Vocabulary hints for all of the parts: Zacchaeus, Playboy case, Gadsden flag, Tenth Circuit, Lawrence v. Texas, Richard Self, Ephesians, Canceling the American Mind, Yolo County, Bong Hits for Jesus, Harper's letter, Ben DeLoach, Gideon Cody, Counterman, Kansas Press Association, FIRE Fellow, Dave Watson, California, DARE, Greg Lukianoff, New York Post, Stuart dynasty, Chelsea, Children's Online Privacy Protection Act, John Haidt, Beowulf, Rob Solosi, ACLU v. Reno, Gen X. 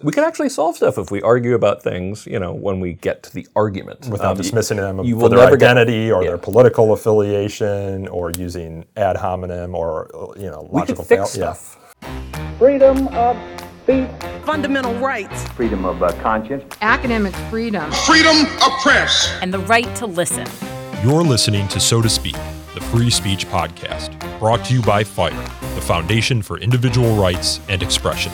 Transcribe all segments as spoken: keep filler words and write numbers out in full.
We can actually solve stuff if we argue about things, you know, when we get to the argument. Without um, dismissing you, them you for their identity get, or yeah. their political affiliation or using ad hominem or, you know, logical fail. We can fix fail- stuff. Yeah. Freedom of speech. Fundamental rights. Freedom of uh, conscience. Academic freedom. Freedom of press. And the right to listen. You're listening to So to Speak, the Free Speech Podcast, brought to you by FIRE, the Foundation for Individual Rights and Expression.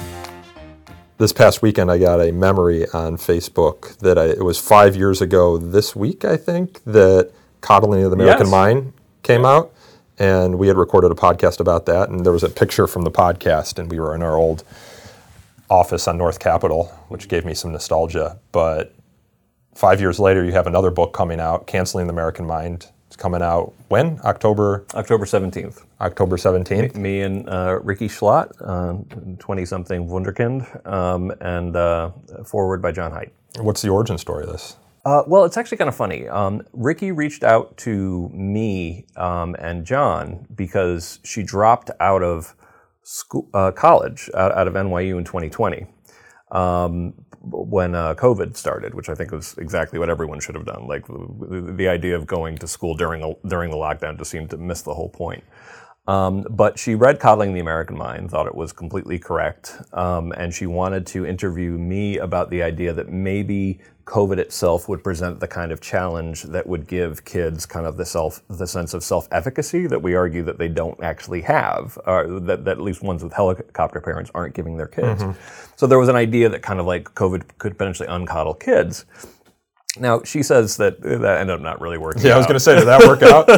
This past weekend, I got a memory on Facebook that I, it was five years ago this week, I think, that Coddling of the American yes. Mind came out, and we had recorded a podcast about that, and there was a picture from the podcast, and we were in our old office on North Capitol, which gave me some nostalgia. But five years later, you have another book coming out, Canceling the American Mind. It's coming out when? October? October seventeenth. October seventeenth. Me, me and uh, Rikki Schlott, twenty-something uh, wunderkind, um, and uh, forward by John Haidt. What's the origin story of this? Uh, well, it's actually kind of funny. Um, Rikki reached out to me um, and John because she dropped out of school, uh, college, out, out of N Y U in twenty twenty. Um, when uh, COVID started, which I think was exactly what everyone should have done. Like the, the idea of going to school during the, during the lockdown just seemed to miss the whole point. Um, but she read Coddling the American Mind, thought it was completely correct, um, and she wanted to interview me about the idea that maybe COVID itself would present the kind of challenge that would give kids kind of the self, the sense of self-efficacy that we argue that they don't actually have, or that, that at least ones with helicopter parents aren't giving their kids. Mm-hmm. So there was an idea that kind of like COVID could potentially uncoddle kids. Now, she says that that ended up not really working out. Yeah, I was going to say, did that work out?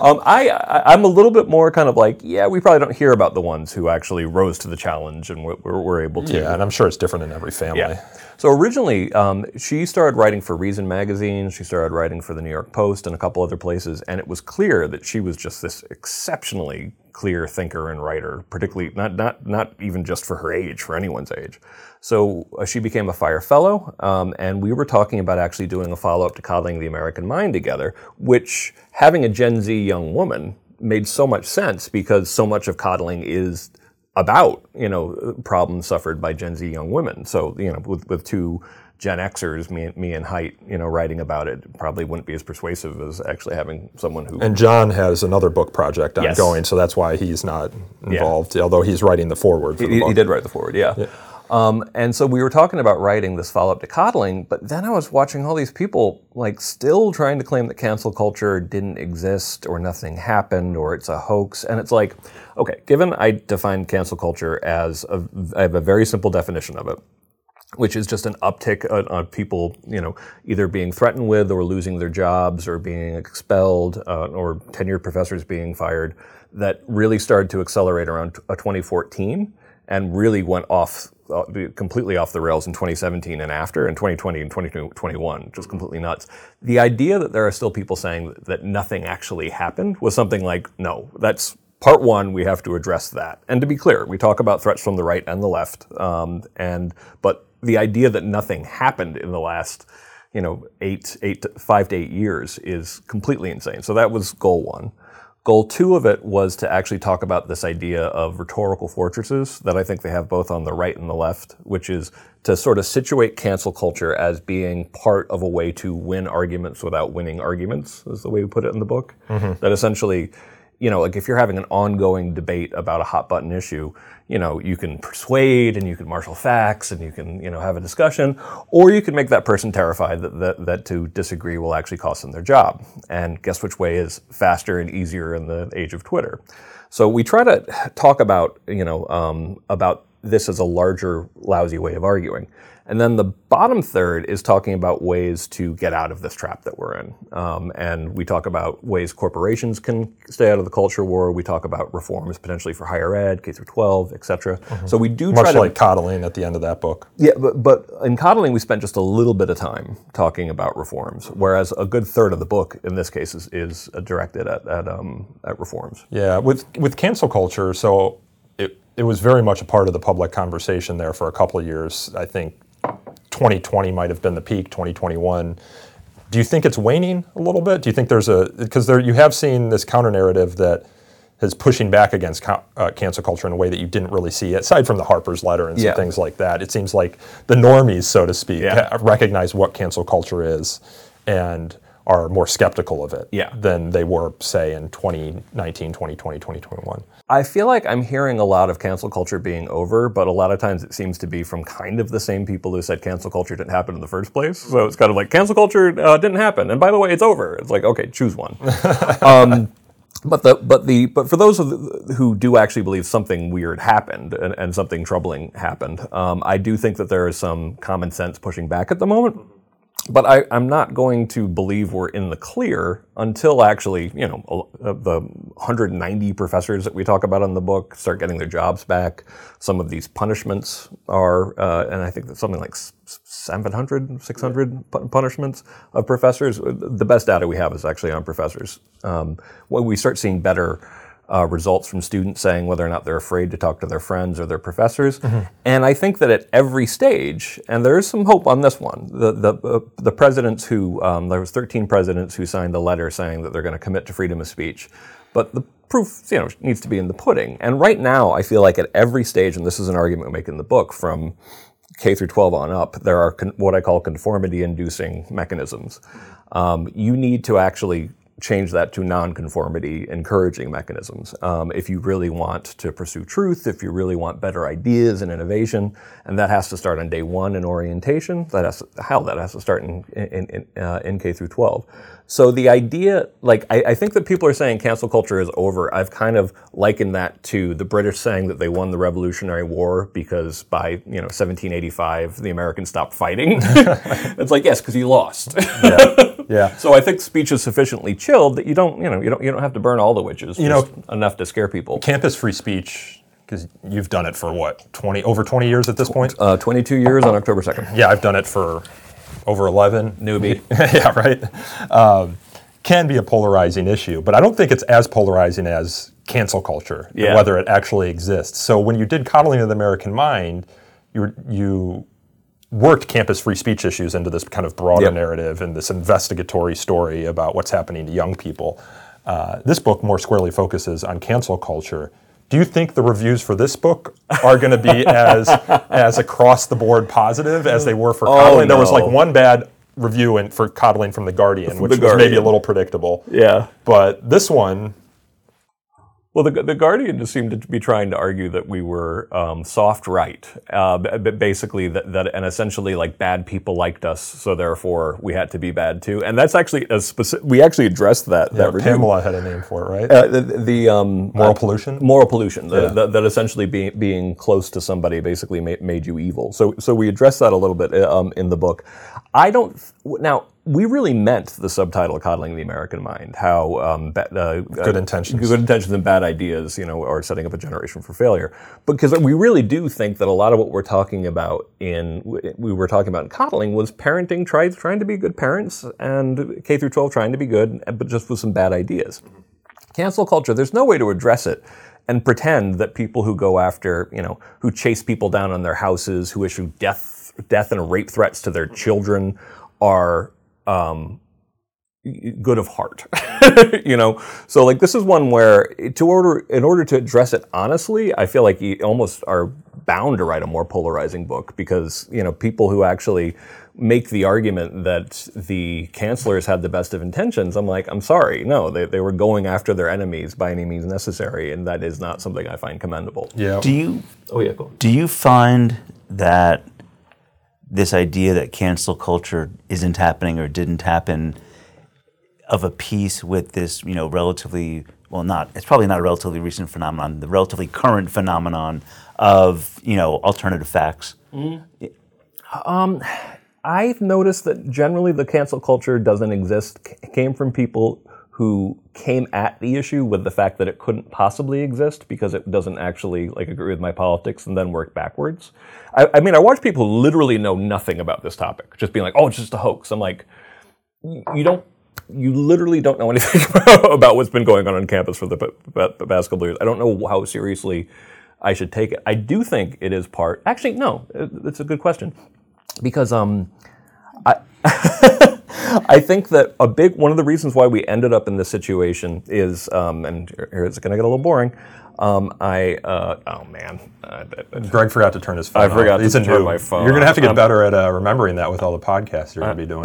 um, I, I, I'm a little bit more kind of like, yeah, we probably don't hear about the ones who actually rose to the challenge and were, were able to. Yeah, and I'm sure it's different in every family. Yeah. So originally, um, she started writing for Reason Magazine, she started writing for the New York Post and a couple other places, and it was clear that she was just this exceptionally clear thinker and writer, particularly not not not even just for her age, for anyone's age. So uh, she became a FIRE Fellow, um, and we were talking about actually doing a follow-up to Coddling the American Mind together, which, having a Gen Z young woman, made so much sense because so much of Coddling is about, you know, problems suffered by Gen Z young women. So, you know, with, with two Gen Xers, me, me and Haidt, you know, writing about it probably wouldn't be as persuasive as actually having someone who... And John has another book project ongoing, yes. so that's why he's not involved, yeah. although he's writing the foreword for the he, book. He did write the foreword, yeah. yeah. Um, and so we were talking about writing this follow-up to Coddling, but then I was watching all these people like still trying to claim that cancel culture didn't exist or nothing happened or it's a hoax. And it's like, okay, given I define cancel culture as, a, I have a very simple definition of it, which is just an uptick on, on people, you know, either being threatened with or losing their jobs or being expelled uh, or tenured professors being fired that really started to accelerate around twenty fourteen and really went off completely off the rails in twenty seventeen and after, and twenty twenty and twenty twenty-one, just completely nuts. The idea that there are still people saying that nothing actually happened was something like, no, that's part one, we have to address that. And to be clear, we talk about threats from the right and the left, um, and but the idea that nothing happened in the last, you know, eight, eight, five to eight years is completely insane. So that was goal one. Goal two of it was to actually talk about this idea of rhetorical fortresses that I think they have both on the right and the left, which is to sort of situate cancel culture as being part of a way to win arguments without winning arguments, is the way we put it in the book. Mm-hmm. That essentially, you know, like if you're having an ongoing debate about a hot button issue, you know, you can persuade and you can marshal facts and you can, you know, have a discussion, or you can make that person terrified that, that that to disagree will actually cost them their job. And guess which way is faster and easier in the age of Twitter. So we try to talk about, you know, um, about this as a larger lousy way of arguing. And then the bottom third is talking about ways to get out of this trap that we're in. Um, and we talk about ways corporations can stay out of the culture war. We talk about reforms potentially for higher ed, K through twelve, et cetera. Mm-hmm. So we do Much try to... Much like Coddling at the end of that book. Yeah, but, but in Coddling, we spent just a little bit of time talking about reforms, whereas a good third of the book, in this case, is, is directed at at, um, at reforms. Yeah, with, with cancel culture, so it, it was very much a part of the public conversation there for a couple of years, I think. twenty twenty might have been the peak, twenty twenty-one. Do you think it's waning a little bit? Do you think there's a, because there you have seen this counter narrative that is pushing back against co- uh, cancel culture in a way that you didn't really see, aside from the Harper's letter and some yeah. things like that. It seems like the normies, so to speak, yeah. ha- recognize what cancel culture is and are more skeptical of it yeah. than they were, say, in twenty nineteen, twenty twenty, twenty twenty-one. I feel like I'm hearing a lot of cancel culture being over, but a lot of times it seems to be from kind of the same people who said cancel culture didn't happen in the first place. So it's kind of like, cancel culture uh, didn't happen, and by the way, it's over. It's like, okay, choose one. um, But the but the but for those of the, who do actually believe something weird happened and, and something troubling happened, um, I do think that there is some common sense pushing back at the moment. But I, I'm not going to believe we're in the clear until actually, you know, uh, the one hundred ninety professors that we talk about in the book start getting their jobs back. Some of these punishments are, uh, and I think that's something like seven hundred, six hundred yeah. p- punishments of professors. The best data we have is actually on professors. Um, when we start seeing better Uh, results from students saying whether or not they're afraid to talk to their friends or their professors. Mm-hmm. And I think that at every stage, and there is some hope on this one, the the, uh, the presidents who, um, there was thirteen presidents who signed a letter saying that they're going to commit to freedom of speech. But the proof, you know, needs to be in the pudding. And right now, I feel like at every stage, and this is an argument we make in the book, from K through twelve on up, there are con- what I call conformity-inducing mechanisms. Um, you need to actually change that to nonconformity encouraging mechanisms. Um, if you really want to pursue truth, if you really want better ideas and innovation, and that has to start on day one in orientation. That has to, how that has to start in in, in, uh, in K through twelve. So the idea, like I, I think that people are saying cancel culture is over. I've kind of likened that to the British saying that they won the Revolutionary War because by you know seventeen eighty-five the Americans stopped fighting. It's like yes, because you lost. Yeah. Yeah. So I think speech is sufficiently chilled that you don't, you know, you don't, you don't have to burn all the witches. You know, enough to scare people. Campus free speech, because you've done it for what, twenty over twenty years at this point? Uh, twenty-two years on October second. Yeah, I've done it for over eleven. Newbie. Yeah, right. Um, can be a polarizing issue, but I don't think it's as polarizing as cancel culture, yeah. whether it actually exists. So when you did Coddling of the American Mind, you you. worked campus free speech issues into this kind of broader yep. narrative and this investigatory story about what's happening to young people. Uh, this book more squarely focuses on cancel culture. Do you think the reviews for this book are going to be as as across the board positive as they were for oh, Coddling? No. There was like one bad review in, for Coddling from The Guardian, from which the was Guardian. Maybe a little predictable. Yeah, but this one. Well, the, the Guardian just seemed to be trying to argue that we were um, soft right, uh, b- basically that, that, and essentially like bad people liked us, so therefore we had to be bad too. And that's actually a specific. We actually addressed that. Yeah, that Pamela review. Had a name for it, right? Uh, the the um, moral uh, pollution. Moral pollution. The, yeah. the, that essentially being being close to somebody basically made, made you evil. So so we addressed that a little bit um, in the book. I don't now. We really meant the subtitle Coddling the American Mind, how um, ba- uh, good intentions, good intentions and bad ideas, you know, are setting up a generation for failure. Because we really do think that a lot of what we're talking about in, we were talking about in Coddling was parenting, try, trying to be good parents, and K through twelve trying to be good, but just with some bad ideas. Cancel culture, there's no way to address it and pretend that people who go after, you know, who chase people down on their houses, who issue death, death and rape threats to their children are Um, good of heart, you know. So like this is one where to order in order to address it honestly, I feel like you almost are bound to write a more polarizing book because you know people who actually make the argument that the cancelers had the best of intentions. I'm like, I'm sorry, no, they they were going after their enemies by any means necessary, and that is not something I find commendable. Yeah. Do you? Oh yeah. Cool. Do you find that this idea that cancel culture isn't happening or didn't happen of a piece with this, you know, relatively, well, not, it's probably not a relatively recent phenomenon, the relatively current phenomenon of, you know, alternative facts? Mm-hmm. Um, I've noticed that generally the cancel culture doesn't exist, c- came from people who came at the issue with the fact that it couldn't possibly exist because it doesn't actually like agree with my politics and then work backwards. I, I mean, I watch people who literally know nothing about this topic, just being like, oh, it's just a hoax. I'm like, you don't, you literally don't know anything about what's been going on on campus for the past couple years. I don't know how seriously I should take it. I do think it is part, actually, no, it's a good question because um, I... I think that a big one of the reasons why we ended up in this situation is, um, and here it's going to get a little boring. Um, I uh, oh man, uh, Greg forgot to turn his phone. I forgot off. to He's turn new. my phone. You're going to have to get um, better at uh, remembering that with all the podcasts you're going to be doing.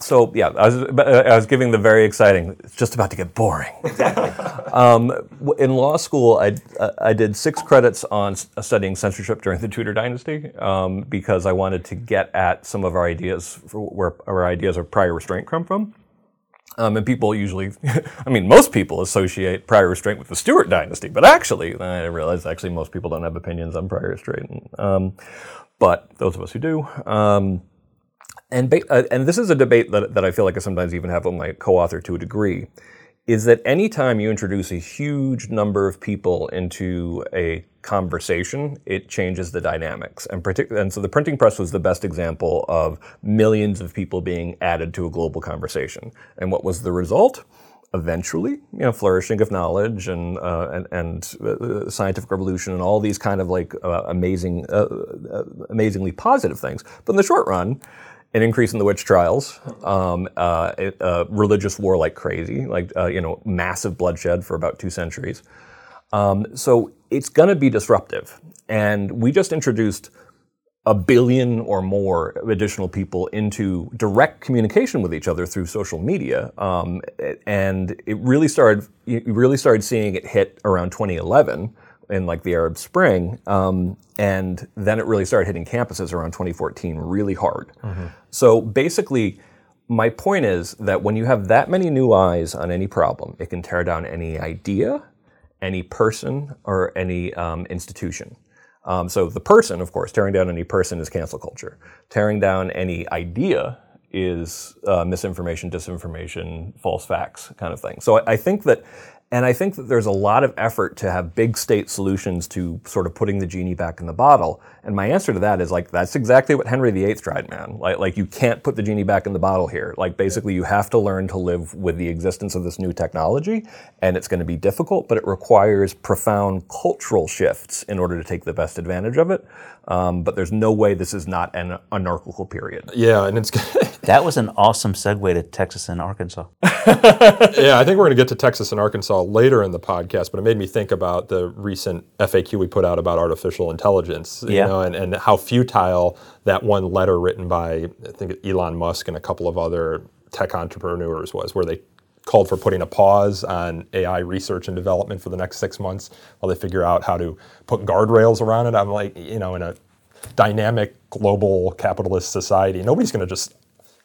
So yeah, I was, I was giving the very exciting. It's just about to get boring. Exactly. um, in law school, I I did six credits on studying censorship during the Tudor dynasty um, because I wanted to get at some of our ideas for where our ideas of prior restraint come from. Um, and people usually, I mean, most people associate prior restraint with the Stuart dynasty, but actually, I realize actually most people don't have opinions on prior restraint. Um, but those of us who do. Um, And ba- uh, and this is a debate that that I feel like I sometimes even have with my co-author to a degree, is that any time you introduce a huge number of people into a conversation, it changes the dynamics. And partic- and so the printing press was the best example of millions of people being added to a global conversation. And what was the result? Eventually, you know, flourishing of knowledge and uh, and, and uh, scientific revolution and all these kind of like uh, amazing, uh, uh, amazingly positive things. But in the short run, an increase in the witch trials, um, uh, it, uh, religious war like crazy, like uh, you know, massive bloodshed for about two centuries. Um, so it's going to be disruptive, and we just introduced a billion or more additional people into direct communication with each other through social media, um, and it really started. You really started seeing it hit around twenty eleven. In like the Arab Spring, um, and then it really started hitting campuses around twenty fourteen really hard. Mm-hmm. So basically, my point is that when you have that many new eyes on any problem, it can tear down any idea, any person, or any um, institution. Um, so the person, of course, tearing down any person is cancel culture. Tearing down any idea is uh, misinformation, disinformation, false facts kind of thing. So I, I think that And I think that there's a lot of effort to have big state solutions to sort of putting the genie back in the bottle. And my answer to that is like, that's exactly what Henry the Eighth tried, man. Like, like you can't put the genie back in the bottle here. Like basically you have to learn to live with the existence of this new technology, and it's going to be difficult, but it requires profound cultural shifts in order to take the best advantage of it. Um, but there's no way this is not an anarchical period. Yeah, and it's That was an awesome segue to Texas and Arkansas. Yeah, I think we're going to get to Texas and Arkansas later in the podcast, but it made me think about the recent F A Q we put out about artificial intelligence, you yeah. know, and, and how futile that one letter written by, I think, Elon Musk and a couple of other tech entrepreneurs was, where they called for putting a pause on A I research and development for the next six months while they figure out how to put guardrails around it. I'm like, you know, in a dynamic global capitalist society, nobody's going to just,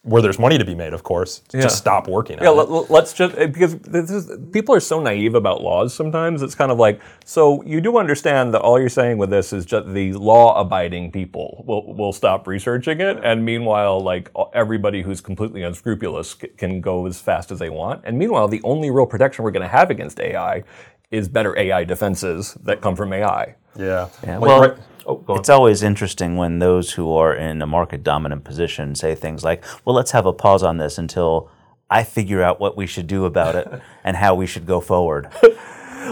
where there's money to be made, of course, yeah. just stop working on yeah, it. Yeah, let's just, because this is, people are so naive about laws sometimes, it's kind of like, so you do understand that all you're saying with this is just the law-abiding people will will stop researching it, and meanwhile, like, everybody who's completely unscrupulous can go as fast as they want, and meanwhile, the only real protection we're going to have against A I is better A I defenses that come from A I. Yeah. yeah. Like, well, right, oh, it's always interesting when those who are in a market-dominant position say things like, well, let's have a pause on this until I figure out what we should do about it and how we should go forward.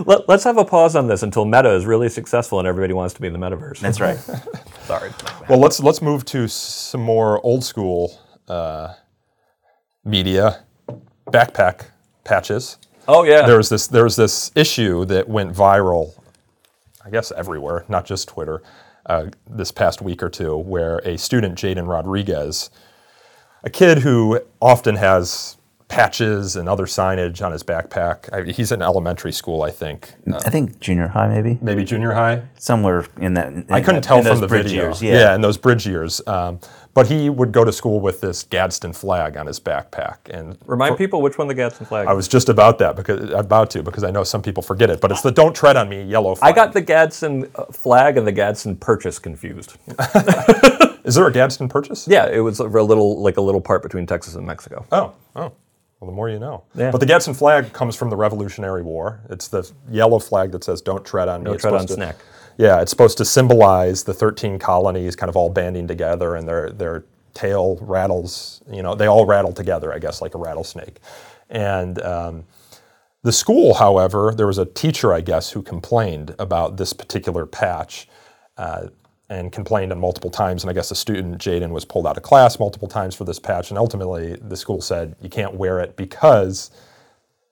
Let, let's have a pause on this until Meta is really successful and everybody wants to be in the metaverse. That's right. Sorry. Well, let's let's move to some more old-school uh, media. Backpack patches. Oh, yeah. There was this, there was this issue that went viral, I guess everywhere, not just Twitter, uh, this past week or two, where a student, Jaden Rodriguez, a kid who often has patches and other signage on his backpack. I, he's in elementary school, I think. Uh, I think junior high, maybe. Maybe junior high. Somewhere in that. In I couldn't that, tell from the video. Years, yeah. yeah, in those bridge years. Um, but he would go to school with this Gadsden flag on his backpack. And remind for, people which one the Gadsden flag is. I was just about that because about to because I know some people forget it. But it's the "Don't Tread on Me" yellow flag. I got the Gadsden flag and the Gadsden purchase confused. Is there a Gadsden purchase? Yeah, it was a little like a little part between Texas and Mexico. Oh, oh. Well, the more you know. Yeah. But the Gadsden flag comes from the Revolutionary War. It's the yellow flag that says, don't tread on me. Don't tread on snack. Yeah, it's supposed to symbolize the thirteen colonies kind of all banding together, and their their tail rattles, you know, they all rattle together, I guess, like a rattlesnake. And um, the school, however, there was a teacher, I guess, who complained about this particular patch. Uh, and complained on multiple times. And I guess a student, Jaden, was pulled out of class multiple times for this patch. And ultimately, the school said, you can't wear it because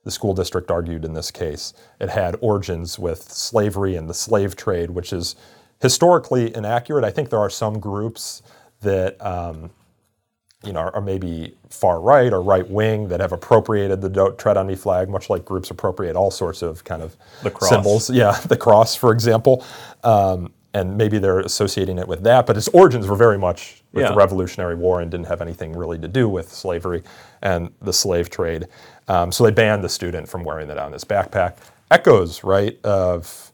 the school district argued in this case it had origins with slavery and the slave trade, which is historically inaccurate. I think there are some groups that um, you know, are, are maybe far right or right wing that have appropriated the "Don't Tread on Me" flag, much like groups appropriate all sorts of kind of the cross. symbols. Yeah, the cross, for example. Um, and maybe they're associating it with that, but its origins were very much with yeah. the Revolutionary War and didn't have anything really to do with slavery and the slave trade. Um, so they banned the student from wearing that on his backpack. Echoes, right, of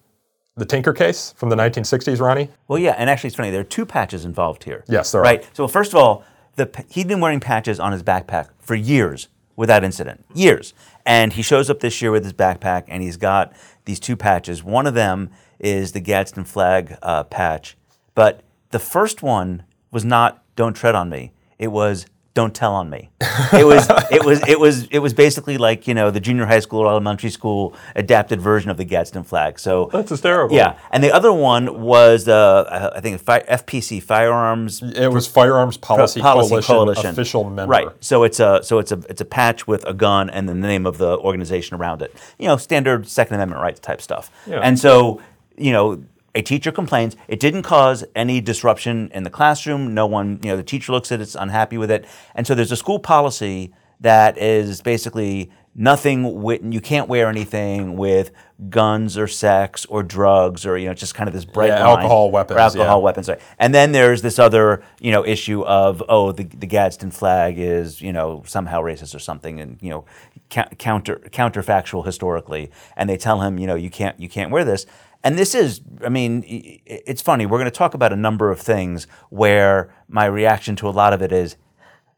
the Tinker case from the nineteen sixties, Ronnie? Well, yeah, and actually it's funny. There are two patches involved here. Yes, there right? are. Right. So first of all, the, he'd been wearing patches on his backpack for years without incident. Years. And he shows up this year with his backpack, and he's got these two patches. One of them is the Gadsden flag uh, patch. But the first one was not "Don't Tread on Me." It was "Don't Tell on Me." It was it was it was it was basically like, you know, the junior high school or elementary school adapted version of the Gadsden flag. So that's hysterical. Yeah, and the other one was uh, I think F P C Firearms. It was Firearms Policy, Policy Coalition, Coalition official member. Right. So it's a so it's a it's a patch with a gun and then the name of the organization around it. You know, standard Second Amendment rights type stuff. Yeah. And so, you know, a teacher complains. It didn't cause any disruption in the classroom. No one, you know, the teacher looks at it, it's unhappy with it. And so there's a school policy that is basically nothing with, you can't wear anything with guns or sex or drugs or, you know, just kind of this bright yeah, line. Alcohol weapons. Or alcohol yeah. weapons, right. And then there's this other, you know, issue of, oh, the, the Gadsden flag is, you know, somehow racist or something and, you know, ca- counter counterfactual historically. And they tell him, you know, you can't you can't wear this. And this is, I mean, it's funny. We're going to talk about a number of things where my reaction to a lot of it is,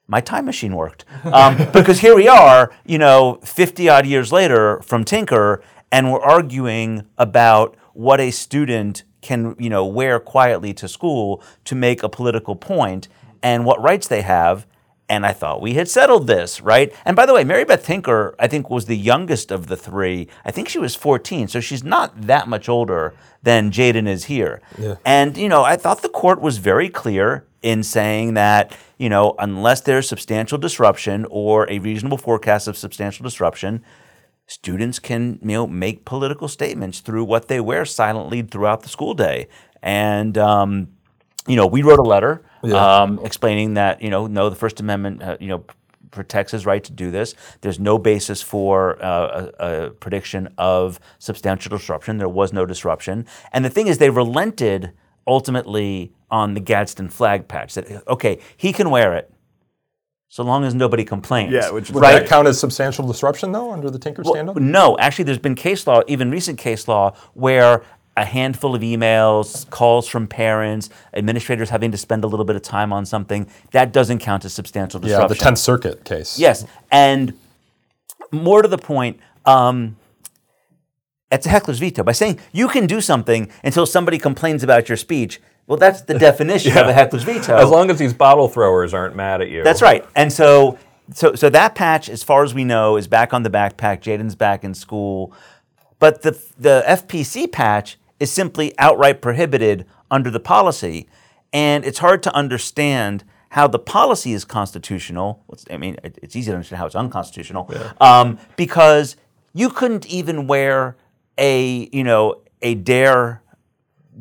my time machine worked. Um, because here we are, you know, fifty-odd years later from Tinker, and we're arguing about what a student can, you know, wear quietly to school to make a political point and what rights they have. And I thought we had settled this, right? And by the way, Mary Beth Tinker, I think, was the youngest of the three. I think she was fourteen, so she's not that much older than Jaden is here. Yeah. And, you know, I thought the court was very clear in saying that, you know, unless there's substantial disruption or a reasonable forecast of substantial disruption, students can, you know, make political statements through what they wear silently throughout the school day. And, um, you know, we wrote a letter. Yeah. Um, explaining that, you know, no, the First Amendment, uh, you know, p- protects his right to do this. There's no basis for uh, a, a prediction of substantial disruption. There was no disruption. And the thing is, they relented ultimately on the Gadsden flag patch. That, okay, he can wear it so long as nobody complains. Yeah, which would right? that count as substantial disruption, though, under the Tinker well, standard? No, actually, there's been case law, even recent case law, where a handful of emails, calls from parents, administrators having to spend a little bit of time on something, that doesn't count as substantial disruption. Yeah, the Tenth Circuit case. Yes, and more to the point, um, it's a heckler's veto. By saying you can do something until somebody complains about your speech, well, that's the definition yeah. of a heckler's veto. As long as these bottle throwers aren't mad at you. That's right, and so, so, so that patch, as far as we know, is back on the backpack. Jaden's back in school. But the the F P C patch is simply outright prohibited under the policy, and it's hard to understand how the policy is constitutional. I mean, it's easy to understand how it's unconstitutional, yeah. um, because you couldn't even wear a, you know, a DARE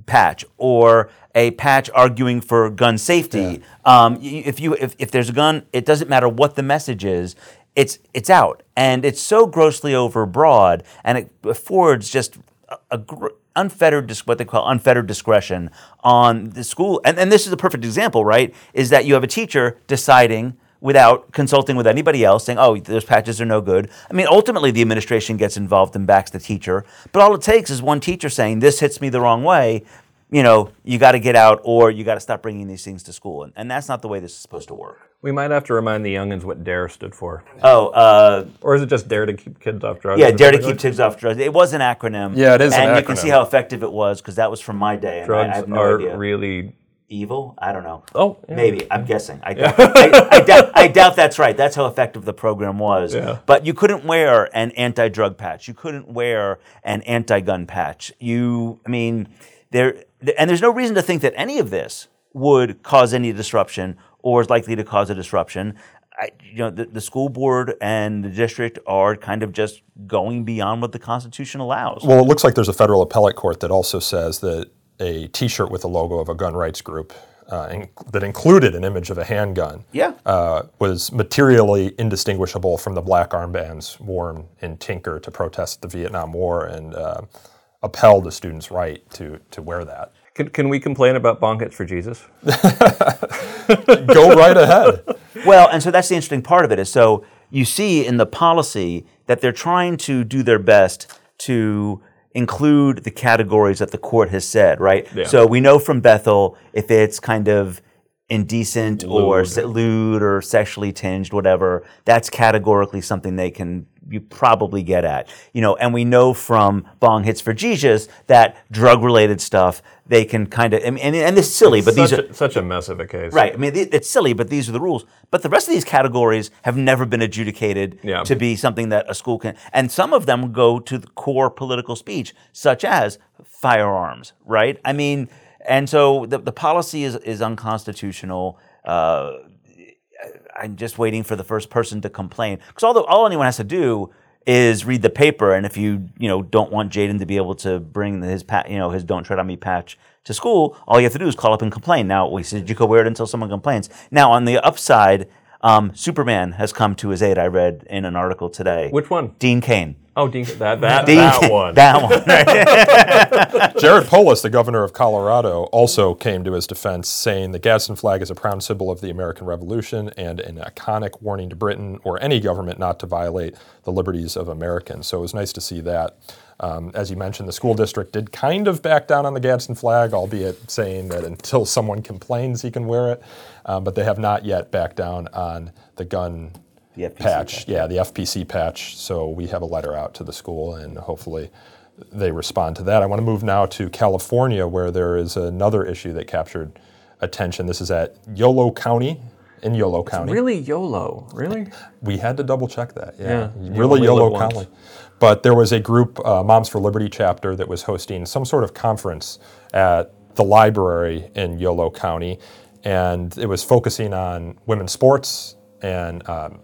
patch or a patch arguing for gun safety. Yeah. Um, if you if, if there's a gun, it doesn't matter what the message is. It's it's out, and it's so grossly overbroad, and it affords just a, a gr- unfettered dis- what they call unfettered discretion on the school. And and this is a perfect example, right? Is that you have a teacher deciding without consulting with anybody else, saying, "Oh, those patches are no good." I mean, ultimately, the administration gets involved and backs the teacher, but all it takes is one teacher saying, "This hits me the wrong way." You know, you got to get out, or you got to stop bringing these things to school, and, and that's not the way this is supposed to work. We might have to remind the youngins what DARE stood for. Oh, uh, or is it just DARE to keep kids off drugs? Yeah, DARE to keep kids off drugs. It was an acronym. Yeah, it is an acronym. And you can see how effective it was because that was from my day. Drugs I, I have no are idea. Really evil. I don't know. Oh, yeah. Maybe I'm guessing. I, yeah. I, I, I, doubt, I doubt that's right. That's how effective the program was. Yeah. But you couldn't wear an anti-drug patch. You couldn't wear an anti-gun patch. You, I mean. There, and there's no reason to think that any of this would cause any disruption or is likely to cause a disruption. I, you know, the, the school board and the district are kind of just going beyond what the Constitution allows. Well, it looks like there's a federal appellate court that also says that a T-shirt with the logo of a gun rights group uh, in, that included an image of a handgun yeah. uh, was materially indistinguishable from the black armbands worn in Tinker to protest the Vietnam War and uh, upheld a student's right to, to wear that. Can, can we complain about Bonkets for Jesus? Go right ahead. Well, and so that's the interesting part of it is so you see in the policy that they're trying to do their best to include the categories that the court has said, right? Yeah. So we know from Bethel if it's kind of indecent lewd. or se- lewd or sexually tinged, whatever, that's categorically something they can you probably get at. You know, and we know from Bong Hits for Jesus that drug-related stuff, they can kind of, and, and, and it's silly, it's but these are... A, such a mess of a case. Right. I mean, it's silly, but these are the rules. But the rest of these categories have never been adjudicated yeah. to be something that a school can, and some of them go to the core political speech, such as firearms, right? I mean, and so the, the policy is, is unconstitutional. Uh, I'm just waiting for the first person to complain. Because all, all anyone has to do is read the paper, and if you you know don't want Jaden to be able to bring his pat, you know his "Don't Tread on Me" patch to school, all you have to do is call up and complain. Now we said you could wear it until someone complains. Now on the upside, um, Superman has come to his aid. I read in an article today. Which one? Dean Cain. Oh, Dean, that that, Dean, that one. That one. Right? Jared Polis, the governor of Colorado, also came to his defense, saying the Gadsden flag is a proud symbol of the American Revolution and an iconic warning to Britain or any government not to violate the liberties of Americans. So it was nice to see that. Um, as you mentioned, the school district did kind of back down on the Gadsden flag, albeit saying that until someone complains, he can wear it. Um, but they have not yet backed down on the gun patch. Yeah, the F P C patch. So we have a letter out to the school, and hopefully they respond to that. I want to move now to California, where there is another issue that captured attention. This is at Yolo County, in Yolo County. It's really Yolo, really? We had to double check that, yeah. yeah. Really Yolo County. Once. But there was a group, uh, Moms for Liberty chapter, that was hosting some sort of conference at the library in Yolo County, and it was focusing on women's sports and um,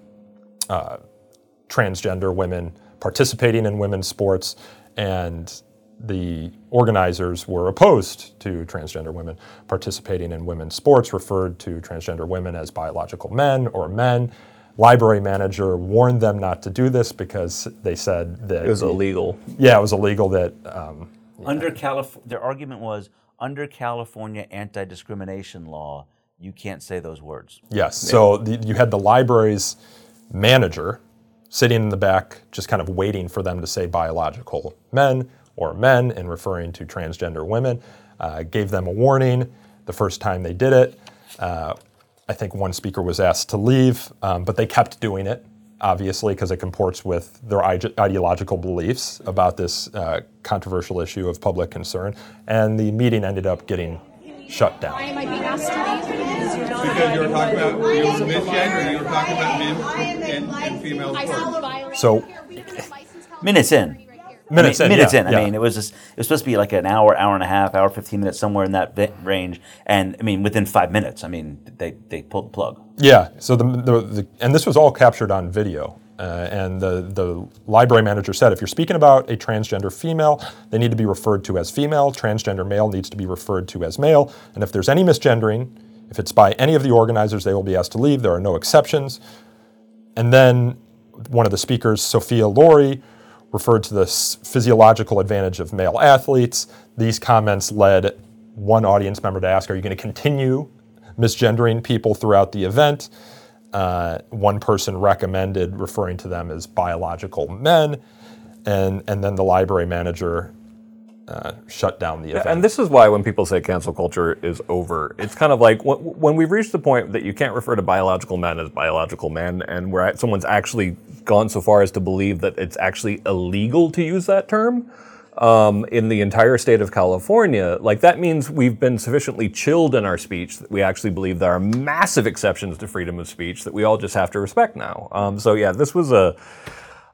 Uh, transgender women participating in women's sports, and the organizers were opposed to transgender women participating in women's sports, referred to transgender women as biological men or men. Library manager warned them not to do this because they said that... It was illegal. Yeah, it was illegal that... Um, under Calif- Their argument was, under California anti-discrimination law, you can't say those words. Yes, so the, you had the libraries... manager sitting in the back just kind of waiting for them to say biological men or men and referring to transgender women, uh, gave them a warning the first time they did it. Uh, I think one speaker was asked to leave, um, but they kept doing it, obviously, because it comports with their ide- ideological beliefs about this uh, controversial issue of public concern, and the meeting ended up getting shut down. Why am I being asked to leave? Because you were talking about misgender, you were talking about men and, and female sports. So, minutes in. Minutes in, Minutes yeah, in. I yeah. mean, it was just, it was supposed to be like an hour, hour and a half, hour, fifteen minutes, somewhere in that range. And, I mean, within five minutes, I mean, they, they pulled the plug. Yeah. So the, the, the and this was all captured on video. Uh, and the, the library manager said, if you're speaking about a transgender female, they need to be referred to as female. Transgender male needs to be referred to as male. And if there's any misgendering... If it's by any of the organizers, they will be asked to leave. There are no exceptions. And then one of the speakers, Sophia Laurie, referred to the physiological advantage of male athletes. These comments led one audience member to ask, are you going to continue misgendering people throughout the event? Uh, one person recommended referring to them as biological men. And, and then the library manager... Uh, shut down the event. And this is why when people say cancel culture is over, it's kind of like w- when we've reached the point that you can't refer to biological men as biological men, and where someone's actually gone so far as to believe that it's actually illegal to use that term um, in the entire state of California, like that means we've been sufficiently chilled in our speech that we actually believe there are massive exceptions to freedom of speech that we all just have to respect now. Um, so yeah, this was a,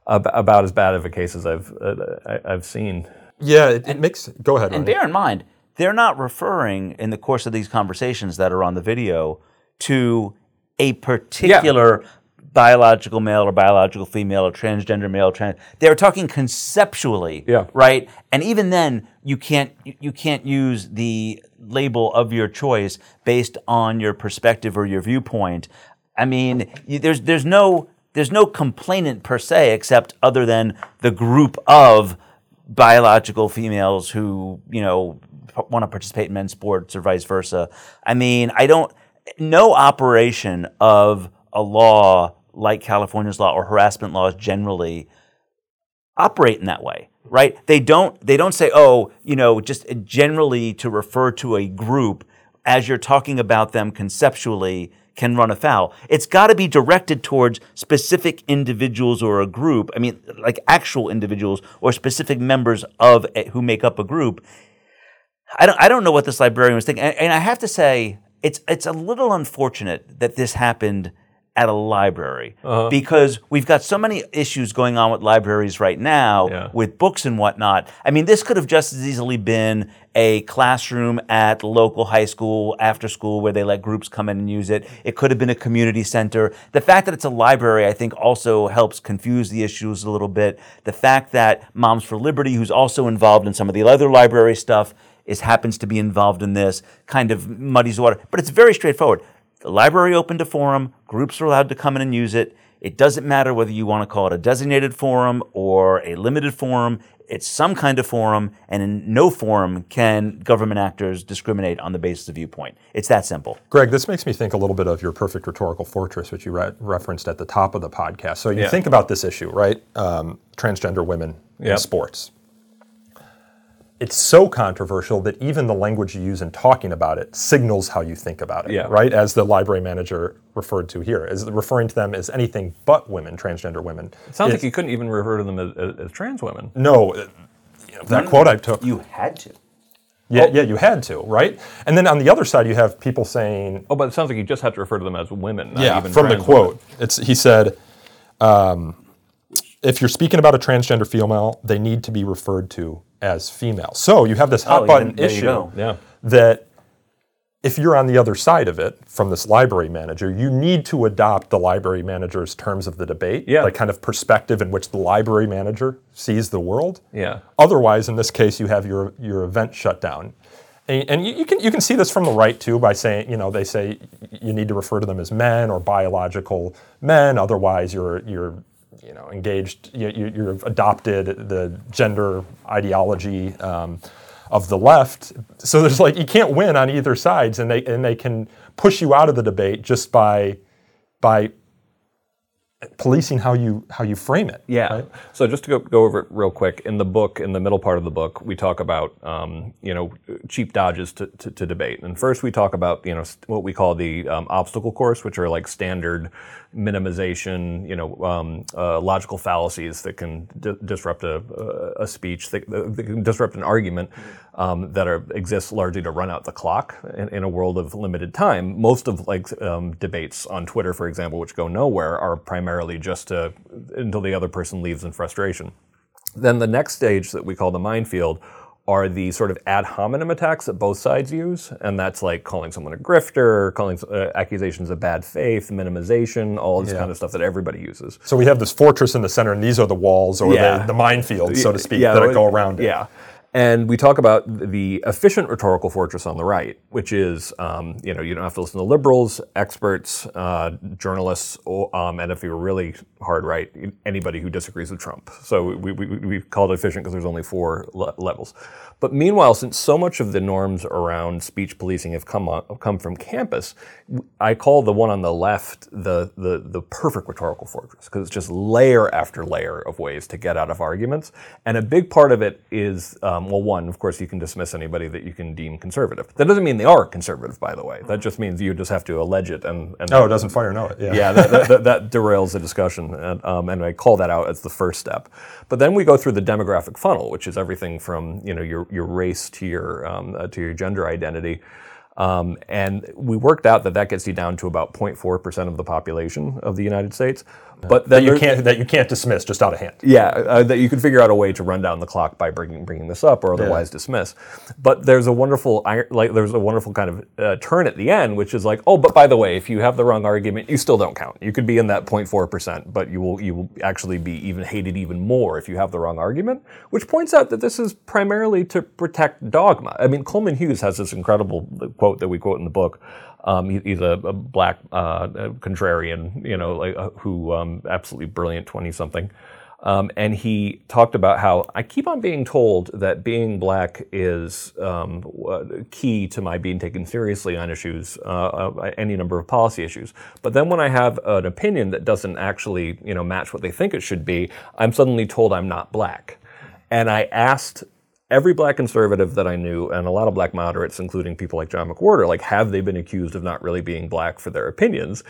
a about as bad of a case as I've uh, I've seen. Yeah, it, it and, makes... Go ahead, And Ronnie. Bear in mind, they're not referring in the course of these conversations that are on the video to a particular yeah. biological male or biological female or transgender male. Trans- they're talking conceptually, yeah. right? And even then, you can't you can't use the label of your choice based on your perspective or your viewpoint. I mean, you, there's there's no there's no complainant per se, except other than the group of biological females who, you know, p- want to participate in men's sports or vice versa. I mean, I don't. No operation of a law like California's law or harassment laws generally operate in that way, right? They don't they don't say, oh, you know, just generally to refer to a group as you're talking about them conceptually can run afoul. It's got to be directed towards specific individuals or a group. I mean, like actual individuals or specific members of a, who make up a group. I don't I don't know what this librarian was thinking, and, and I have to say it's it's a little unfortunate that this happened at a library uh-huh. because we've got so many issues going on with libraries right now yeah. with books and whatnot. I mean, this could have just as easily been a classroom at local high school after school where they let groups come in and use it. It could have been a community center. The fact that it's a library, I think, also helps confuse the issues a little bit. The fact that Moms for Liberty, who's also involved in some of the other library stuff, is happens to be involved in this, kind of muddies the water. But it's very straightforward. The library opened a forum. Groups are allowed to come in and use it. It doesn't matter whether you want to call it a designated forum or a limited forum. It's some kind of forum, and in no forum can government actors discriminate on the basis of viewpoint. It's that simple. Greg, this makes me think a little bit of your perfect rhetorical fortress, which you re- referenced at the top of the podcast. So you yeah. think about this issue, right? Um, transgender women yep. in sports. It's so controversial that even the language you use in talking about it signals how you think about it, yeah. right? As the library manager referred to here, as referring to them as anything but women, transgender women. It sounds it's, like you couldn't even refer to them as, as, as trans women. No, uh, you know, that quote I took. You had to. Yeah, yeah, you had to, right? And then on the other side, you have people saying... Oh, but it sounds like you just have to refer to them as women, not yeah, even from the quote. It's, he said... Um, If you're speaking about a transgender female, they need to be referred to as female. So you have this hot oh, button yeah, issue yeah. that if you're on the other side of it from this library manager, you need to adopt the library manager's terms of the debate, yeah. the kind of perspective in which the library manager sees the world. Yeah. Otherwise, in this case, you have your, your event shut down. And, and you, you can you can see this from the right, too, by saying, you know, they say you need to refer to them as men or biological men. Otherwise, you're you're... you know, engaged, you, you, you've adopted the gender ideology um, of the left. So there's like, you can't win on either sides, and they and they can push you out of the debate just by by policing how you how you frame it. Yeah. Right? So just to go, go over it real quick, in the book, in the middle part of the book, we talk about, um, you know, cheap dodges to, to, to debate. And first we talk about, you know, what we call the um, obstacle course, which are like standard minimization, you know, um, uh, logical fallacies that can di- disrupt a, a speech, that, that can disrupt an argument um, that are, exists largely to run out the clock in, in a world of limited time. Most of like um, debates on Twitter, for example, which go nowhere, are primarily just to, until the other person leaves in frustration. Then the next stage that we call the minefield are the sort of ad hominem attacks that both sides use, and that's like calling someone a grifter, calling uh, accusations of bad faith, minimization, all this yeah. kind of stuff that everybody uses. So we have this fortress in the center, and these are the walls or yeah. the, the minefields, so to speak, yeah, that go around it. Yeah. And we talk about the efficient rhetorical fortress on the right, which is, um, you know, you don't have to listen to liberals, experts, uh, journalists, um, and if you're really hard right, anybody who disagrees with Trump. So we, we, we call it efficient because there's only four le- levels. But meanwhile, since so much of the norms around speech policing have come on, have come from campus, I call the one on the left the the, the perfect rhetorical fortress because it's just layer after layer of ways to get out of arguments. And a big part of it is... Um, Well, one, of course, you can dismiss anybody that you can deem conservative. That doesn't mean they are conservative, by the way. That just means you just have to allege it. And, and oh, it doesn't fire, no. Yeah, yeah that, that, that, that derails the discussion. And, um, and I call that out as the first step. But then we go through the demographic funnel, which is everything from, you know, your your race to your um, uh, to your gender identity. Um, and we worked out that that gets you down to about zero point four percent of the population of the United States. Yeah. But that you can't that you can't dismiss just out of hand. Yeah, uh, that you can figure out a way to run down the clock by bringing bringing this up, or otherwise yeah. dismiss. But there's a wonderful like there's a wonderful kind of uh, turn at the end, which is like, oh, but by the way, if you have the wrong argument, you still don't count. You could be in that zero point four percent, but you will you will actually be even hated even more if you have the wrong argument, which points out that this is primarily to protect dogma. I mean, Coleman Hughes has this incredible quote that we quote in the book. Um, he, he's a, a black uh, contrarian, you know, like, uh, who um, absolutely brilliant twenty-something, um, and he talked about how I keep on being told that being black is um, key to my being taken seriously on issues, uh, any number of policy issues. But then when I have an opinion that doesn't actually, you know, match what they think it should be, I'm suddenly told I'm not black. And I asked every black conservative that I knew, and a lot of black moderates, including people like John McWhorter, like, have they been accused of not really being black for their opinions?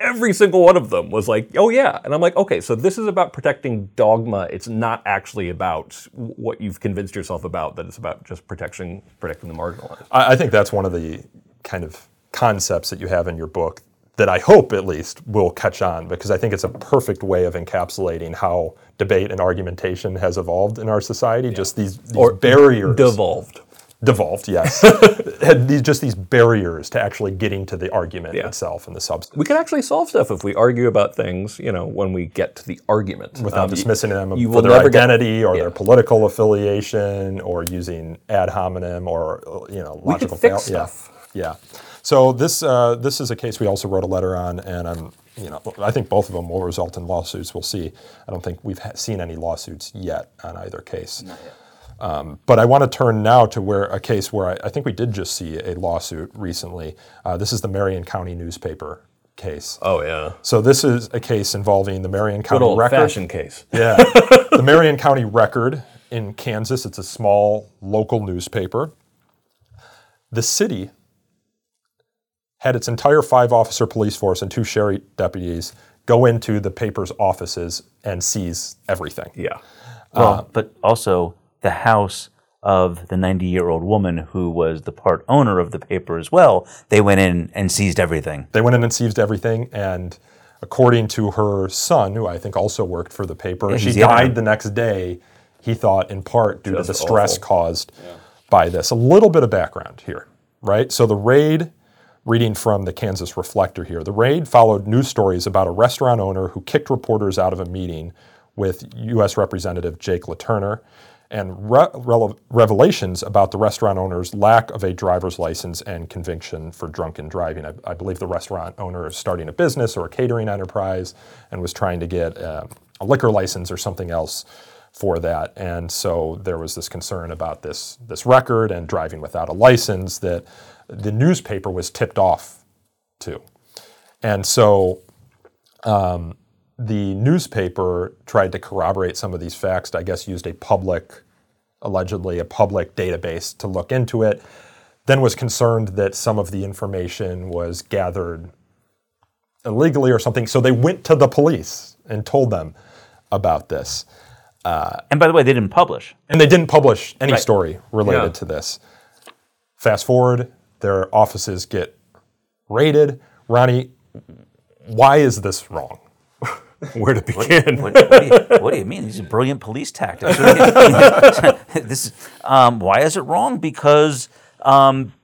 Every single one of them was like, oh yeah. And I'm like, okay, so this is about protecting dogma. It's not actually about what you've convinced yourself about, that it's about just protection, protecting the marginalized. I think that's one of the kind of concepts that you have in your book that I hope at least will catch on, because I think it's a perfect way of encapsulating how debate and argumentation has evolved in our society. Yeah. Just these, these or barriers. Devolved. Devolved, yes. these, just these barriers to actually getting to the argument yeah. itself and the substance. We can actually solve stuff if we argue about things, you know, when we get to the argument. Without um, dismissing them you, you for their identity get, or yeah. their political affiliation, or using ad hominem or, you know, logical we can fix fail- stuff. Yeah. yeah. So this uh, this is a case we also wrote a letter on, and I'm, you know, I think both of them will result in lawsuits. We'll see. I don't think we've ha- seen any lawsuits yet on either case. Not yet. Um, but I want to turn now to where a case where I, I think we did just see a lawsuit recently. Uh, this is the Marion County newspaper case. Oh yeah. So this is a case involving the Marion County Good old Record. Fashion case. Yeah. The Marion County Record in Kansas. It's a small local newspaper. The city had its entire five-officer police force and two sheriff deputies go into the paper's offices and seize everything. Yeah. Well, uh, but also the house of the ninety-year-old woman who was the part owner of the paper as well, they went in and seized everything. They went in and seized everything, and according to her son, who I think also worked for the paper, yeah, she died the next day, he thought, in part due Just to the stress awful. caused yeah. by this. A little bit of background here, right? So the raid... Reading from the Kansas Reflector here. The raid followed news stories about a restaurant owner who kicked reporters out of a meeting with U S Representative Jake LaTurner, and re- re- revelations about the restaurant owner's lack of a driver's license and conviction for drunken driving. I, I believe the restaurant owner is starting a business or a catering enterprise and was trying to get uh, a liquor license or something else for that. And so there was this concern about this, this record and driving without a license that the newspaper was tipped off to. And so um, the newspaper tried to corroborate some of these facts, I guess used a public, allegedly a public database to look into it, then was concerned that some of the information was gathered illegally or something. So they went to the police and told them about this. Uh, and by the way, they didn't publish. And they didn't publish any right. story related yeah. to this. Fast forward, their offices get raided. Ronnie, why is this wrong? Where to begin? What, what, what, do you, what do you mean? These are brilliant police tactics. This, um, why is it wrong? Because um,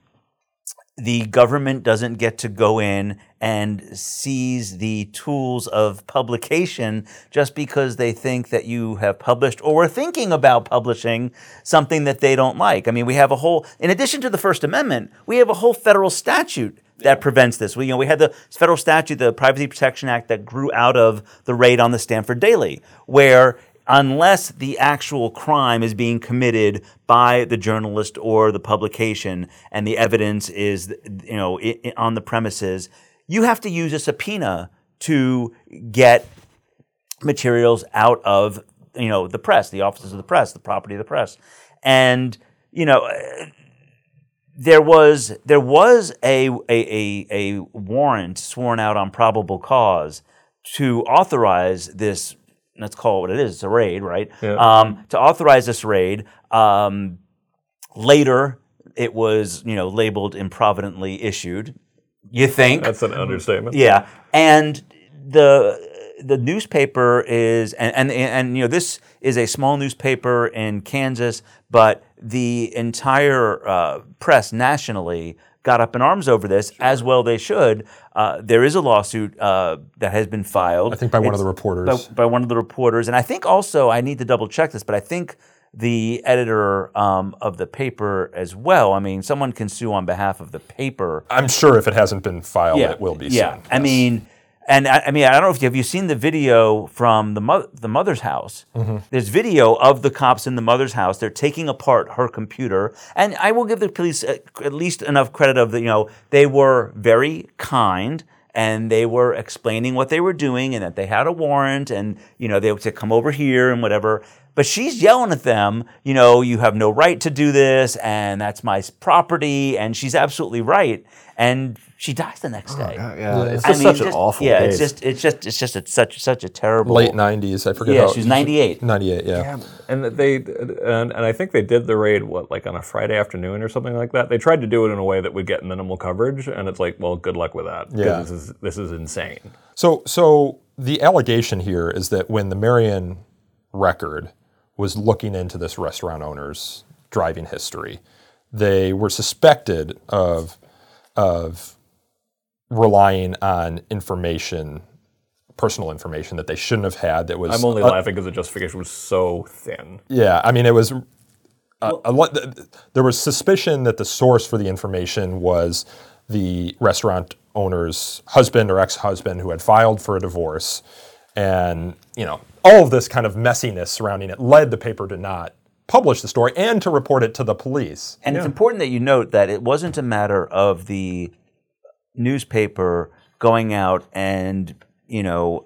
the government doesn't get to go in and seize the tools of publication just because they think that you have published or were thinking about publishing something that they don't like. I mean, we have a whole, in addition to the First Amendment, we have a whole federal statute that prevents this. We, you know, we had the federal statute, the Privacy Protection Act, that grew out of the raid on the Stanford Daily, where unless the actual crime is being committed by the journalist or the publication and the evidence is, you know, it, it, on the premises, you have to use a subpoena to get materials out of, you know, the press, the offices of the press, the property of the press. And, you know, there was there was a a, a, a warrant sworn out on probable cause to authorize this, let's call it what it is, it's a raid, right? Yeah. Um, to authorize this raid. Um, later, it was, you know, labeled improvidently issued. You think? That's an understatement. Yeah. And the the newspaper is, and, and and you know, this is a small newspaper in Kansas, but the entire uh, press nationally got up in arms over this, sure. as well they should. Uh, there is a lawsuit uh, that has been filed. I think by it's, one of the reporters. By, by one of the reporters. And I think also, I need to double check this, but I think the editor um, of the paper as well. I mean, someone can sue on behalf of the paper. I'm sure if it hasn't been filed, yeah. it will be yeah. soon. Yeah, I yes. mean... And I, I mean, I don't know if you have you seen the video from the mo- the mother's house. Mm-hmm. There's video of the cops in the mother's house. They're taking apart her computer, and I will give the police at, at least enough credit of the you know they were very kind and they were explaining what they were doing and that they had a warrant and you know they would say come over here and whatever. But she's yelling at them, you know, you have no right to do this, and that's my property, and she's absolutely right. And she dies the next day. Oh, yeah, it's just I mean, such an just, awful yeah, case. Yeah, it's just it's just it's just a, such such a terrible late nineties. I forget. Yeah, how, she was ninety-eight. ninety-eight, yeah. yeah. And they and, and I think they did the raid what like on a Friday afternoon or something like that. They tried to do it in a way that would get minimal coverage, and it's like, well, good luck with that. Yeah, this is this is insane. So so the allegation here is that when the Marion record was looking into this restaurant owner's driving history, they were suspected of of relying on information, personal information that they shouldn't have had. That was I'm only uh, laughing because the justification was so thin. Yeah, I mean, it was uh, well, a lot. There was suspicion that the source for the information was the restaurant owner's husband or ex-husband who had filed for a divorce, and you know. All of this kind of messiness surrounding it led the paper to not publish the story and to report it to the police. And yeah. it's important that you note that it wasn't a matter of the newspaper going out and, you know,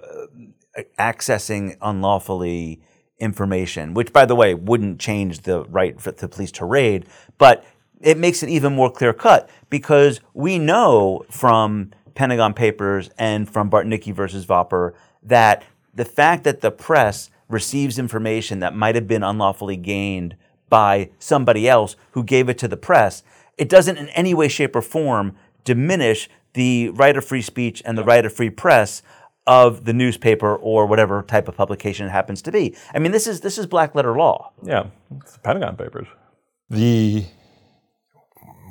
accessing unlawfully information, which, by the way, wouldn't change the right for the police to raid. But it makes it even more clear-cut because we know from Pentagon Papers and from Bartnicki versus Vopper that the fact that the press receives information that might have been unlawfully gained by somebody else who gave it to the press, it doesn't in any way, shape, or form diminish the right of free speech and the right of free press of the newspaper or whatever type of publication it happens to be. I mean, this is this is black letter law. Yeah, it's the Pentagon Papers. The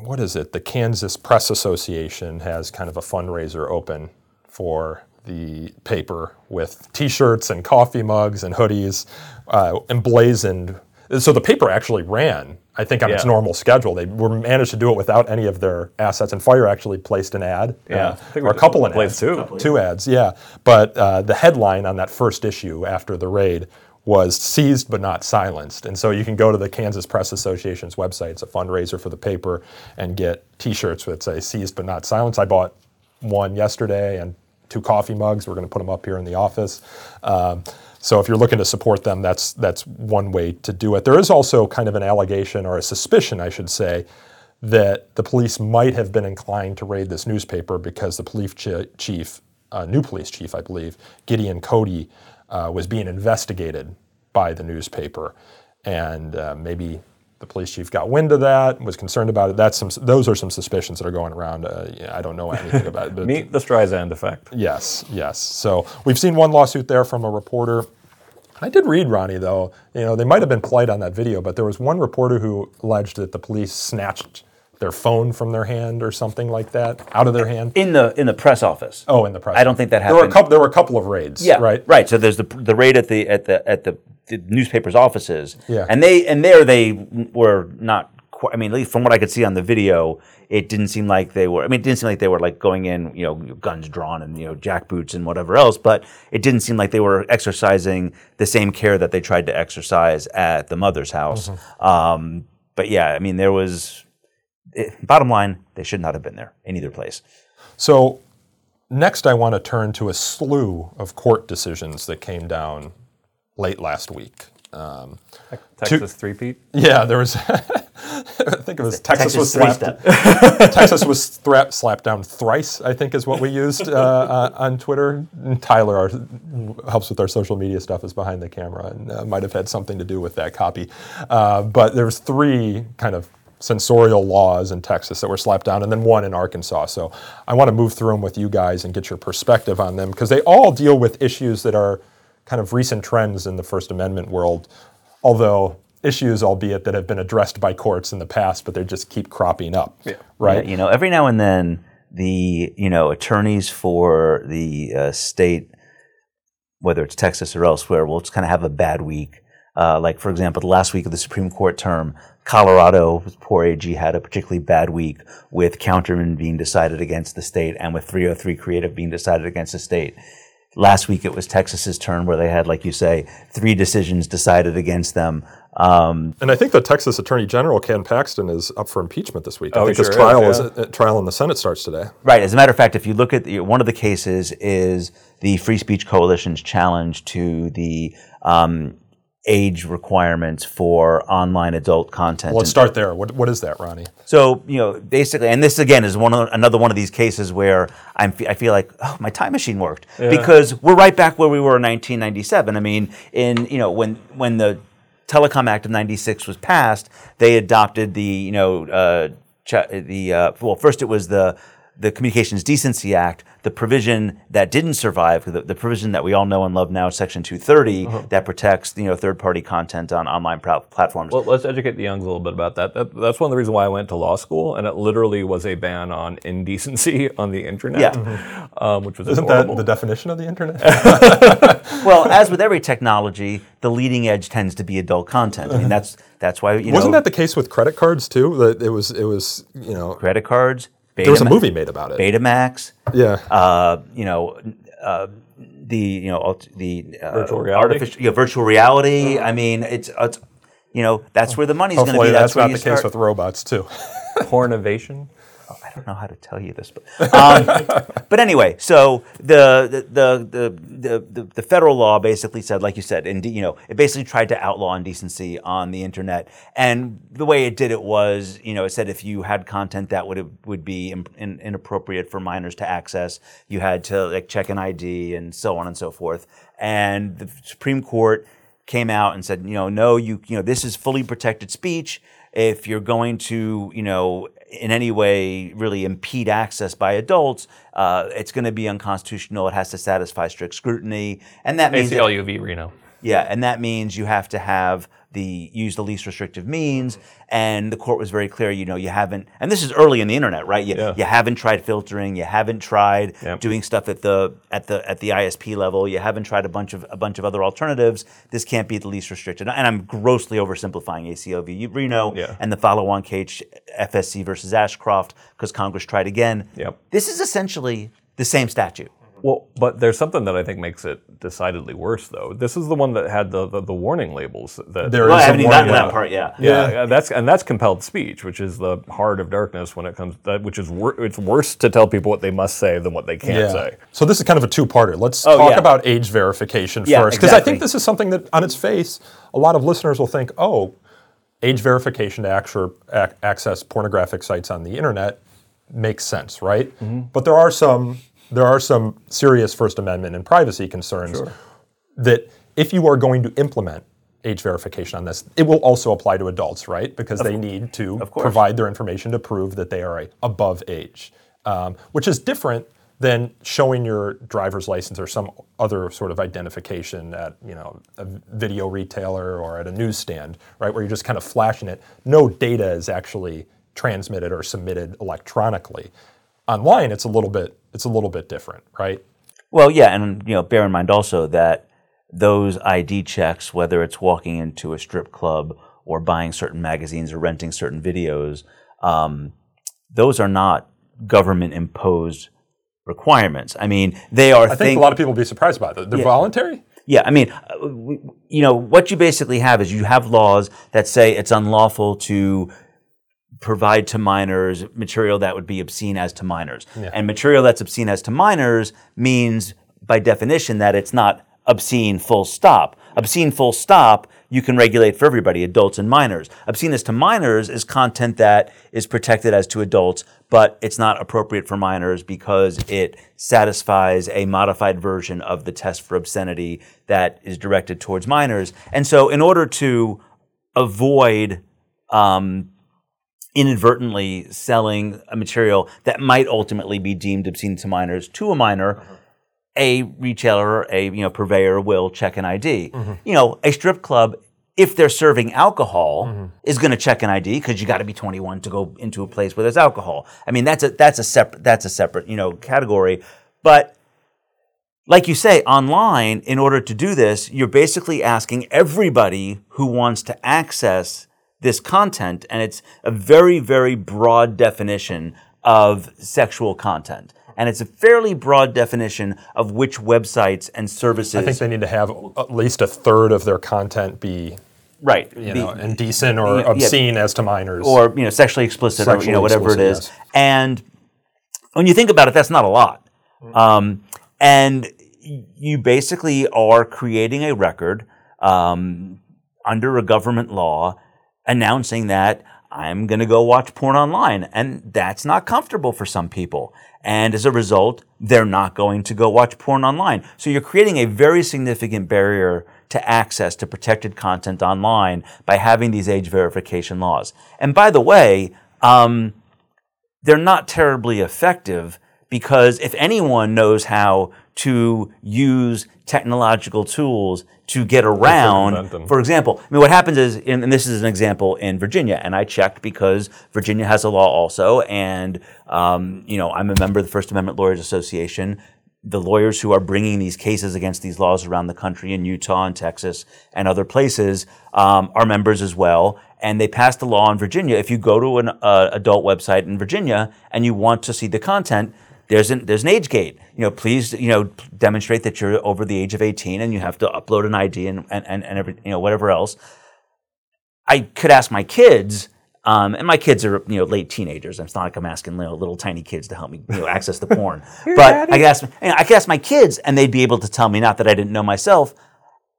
what is it? The Kansas Press Association has kind of a fundraiser open for the paper with T-shirts and coffee mugs and hoodies uh, emblazoned. So the paper actually ran, I think, on yeah. its normal schedule. They were managed to do it without any of their assets, and FIRE actually placed an ad, yeah. uh, I think or a couple of ads, two. Couple, yeah. two ads, yeah. But uh, the headline on that first issue after the raid was seized but not silenced. And so you can go to the Kansas Press Association's website. It's a fundraiser for the paper and get T-shirts that say seized but not silenced. I bought one yesterday and two coffee mugs. We're going to put them up here in the office. Um, so if you're looking to support them, that's that's one way to do it. There is also kind of an allegation or a suspicion, I should say, that the police might have been inclined to raid this newspaper because the police chief, uh, new police chief, I believe, Gideon Cody, uh, was being investigated by the newspaper. And uh, maybe the police chief got wind of that, was concerned about it. That's some; those are some suspicions that are going around. Uh, yeah, I don't know anything about it. But meet the Streisand effect. Yes, yes. So we've seen one lawsuit there from a reporter. I did read, Ronnie, though. You know, they might have been polite on that video, but there was one reporter who alleged that the police snatched their phone from their hand or something like that, out of their hand. In the in the press office. Oh, in the press office. I don't think that happened. There were a couple, there were a couple of raids, yeah, right? Right. So there's the the raid at the at the at the newspaper's offices. Yeah. And they and there they were not quite, I mean, at least from what I could see on the video, it didn't seem like they were I mean, it didn't seem like they were like going in, you know, guns drawn and, you know, jackboots and whatever else, but it didn't seem like they were exercising the same care that they tried to exercise at the mother's house. Mm-hmm. Um, but yeah, I mean, there was It, bottom line, they should not have been there in either place. So next I want to turn to a slew of court decisions that came down late last week. Um, Texas two, three-peat? Yeah, there was, I think it was Texas, Texas was slapped. Texas was thra- slapped down thrice, I think is what we used uh, on Twitter. And Tyler, our, helps with our social media stuff, is behind the camera and uh, might have had something to do with that copy. Uh, but there was three kind of censorial laws in Texas that were slapped down, and then one in Arkansas. So I want to move through them with you guys and get your perspective on them, because they all deal with issues that are kind of recent trends in the First Amendment world, although issues, albeit that have been addressed by courts in the past, but they just keep cropping up, yeah. right? Yeah, you know, every now and then the, you know, attorneys for the uh, state, whether it's Texas or elsewhere, will just kind of have a bad week. Uh, like, for example, the last week of the Supreme Court term, Colorado, poor A G, had a particularly bad week with Counterman being decided against the state and with three oh three Creative being decided against the state. Last week it was Texas's turn where they had, like you say, three decisions decided against them. Um, and I think the Texas Attorney General, Ken Paxton, is up for impeachment this week. Oh, I think sure his trial is, yeah. is, uh, trial in the Senate starts today. Right. As a matter of fact, if you look at the, one of the cases is the Free Speech Coalition's challenge to the um, age requirements for online adult content. Well, let's start there. What what is that, Ronnie? So, you know, basically, and this again is one of, another one of these cases where I'm I feel like oh, my time machine worked yeah. because we're right back where we were in nineteen ninety-seven. I mean, in you know when when the Telecom Act of ninety-six was passed, they adopted the you know uh, ch- the uh, well first it was the the Communications Decency Act, the provision that didn't survive, the, the provision that we all know and love now, Section two thirty, uh-huh. that protects you know third-party content on online pl- platforms. Well, let's educate the youngs a little bit about that. that. That's one of the reasons why I went to law school, and it literally was a ban on indecency on the internet, yeah. mm-hmm. um, which was Isn't adorable. That the definition of the internet? Well, as with every technology, the leading edge tends to be adult content. I mean, that's that's why you know. Wasn't that the case with credit cards too? That it was it was you know credit cards. Betamax, there was a movie made about it. Betamax. Yeah. Uh, you know, uh, the you know alt- the uh, virtual reality. Artificial, yeah, virtual reality. I mean, it's, it's you know that's where the money's going to be. That's, that's not the start. Case with robots too. Pornovation. Oh, I don't know how to tell you this, but um, but anyway, so the the the the the the federal law basically said, like you said, and you know, it basically tried to outlaw indecency on the internet, and the way it did it was, you know, it said if you had content that would would be in, in, inappropriate for minors to access, you had to like check an I D and so on and so forth, and the Supreme Court came out and said, you know, no, you you know, this is fully protected speech. If you're going to, you know, in any way really impede access by adults, uh, it's going to be unconstitutional. It has to satisfy strict scrutiny, and that means A C L U v. Reno. Yeah, and that means you have to have the use the least restrictive means. And the court was very clear. You know, you haven't, and this is early in the internet, right? You, yeah. you haven't tried filtering. You haven't tried yep. doing stuff at the at the at the I S P level. You haven't tried a bunch of a bunch of other alternatives. This can't be the least restrictive. And I'm grossly oversimplifying A C L v. Reno yeah. and the follow-on case F S C versus Ashcroft because Congress tried again. Yep. This is essentially the same statute. Well, but there's something that I think makes it decidedly worse, though. This is the one that had the the, the warning labels. That there well, is I mean, that, that part, yeah. yeah, yeah. That's and that's compelled speech, which is the heart of darkness when it comes. That which is wor- it's worse to tell people what they must say than what they can't yeah. say. So this is kind of a two-parter. Let's oh, talk yeah. about age verification yeah, first, because exactly. I think this is something that, on its face, a lot of listeners will think, "Oh, age verification to actual, ac- access pornographic sites on the internet makes sense, right?" Mm-hmm. But there are some. There are some serious First Amendment and privacy concerns sure. that if you are going to implement age verification on this, it will also apply to adults, right? Because of they need to provide their information to prove that they are above age, um, which is different than showing your driver's license or some other sort of identification at, you know, a video retailer or at a newsstand, right, where you're just kind of flashing it. No data is actually transmitted or submitted electronically. Online, it's a little bit it's a little bit different, right? Well, yeah, and you know, bear in mind also that those I D checks, whether it's walking into a strip club or buying certain magazines or renting certain videos, um, those are not government-imposed requirements. I mean, they are. I think thing- a lot of people would be surprised by that. They're yeah. voluntary. Yeah, I mean, you know, what you basically have is you have laws that say it's unlawful to provide to minors material that would be obscene as to minors. Yeah. And material that's obscene as to minors means, by definition, that it's not obscene full stop. Obscene full stop, you can regulate for everybody, adults and minors. Obscene as to minors is content that is protected as to adults, but it's not appropriate for minors because it satisfies a modified version of the test for obscenity that is directed towards minors. And so in order to avoid um, inadvertently selling a material that might ultimately be deemed obscene to minors to a minor, mm-hmm. a retailer, a you know purveyor will check an I D. Mm-hmm. You know, a strip club, if they're serving alcohol, mm-hmm. is going to check an I D because you got to be twenty-one to go into a place where there's alcohol. I mean, that's a that's a separate that's a separate you know category. But like you say, online, in order to do this, you're basically asking everybody who wants to access this content, and it's a very, very broad definition of sexual content. And it's a fairly broad definition of which websites and services. I think they need to have at least a third of their content be right, you be, know, indecent or you know, obscene yeah, as to minors, or you know, sexually explicit, sexually or you know, whatever it is. Yes. And when you think about it, that's not a lot. Um, and you basically are creating a record um, under a government law, announcing that I'm going to go watch porn online. And that's not comfortable for some people. And as a result, they're not going to go watch porn online. So you're creating a very significant barrier to access to protected content online by having these age verification laws. And by the way, um, they're not terribly effective, because if anyone knows how to use technological tools to get around, for example, I mean, what happens is, and this is an example in Virginia, and I checked because Virginia has a law also, and um, you know, I'm a member of the First Amendment Lawyers Association. The lawyers who are bringing these cases against these laws around the country in Utah and Texas and other places um, are members as well. And they passed a law in Virginia. If you go to an uh, adult website in Virginia and you want to see the content, There's an there's an age gate. You know, please, you know, demonstrate that you're over the age of eighteen, and you have to upload an I D and and and every, you know whatever else. I could ask my kids, um, and my kids are you know late teenagers. It's not like I'm asking you know, little tiny kids to help me you know, access the porn. But daddy. I could ask, you know, I could ask my kids, and they'd be able to tell me, not that I didn't know myself,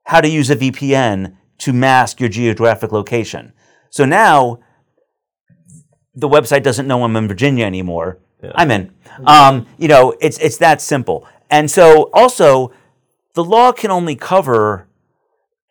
how to use a V P N to mask your geographic location. So now, the website doesn't know I'm in Virginia anymore. Yeah. I'm in. Um, you know, it's it's that simple. And so also, the law can only cover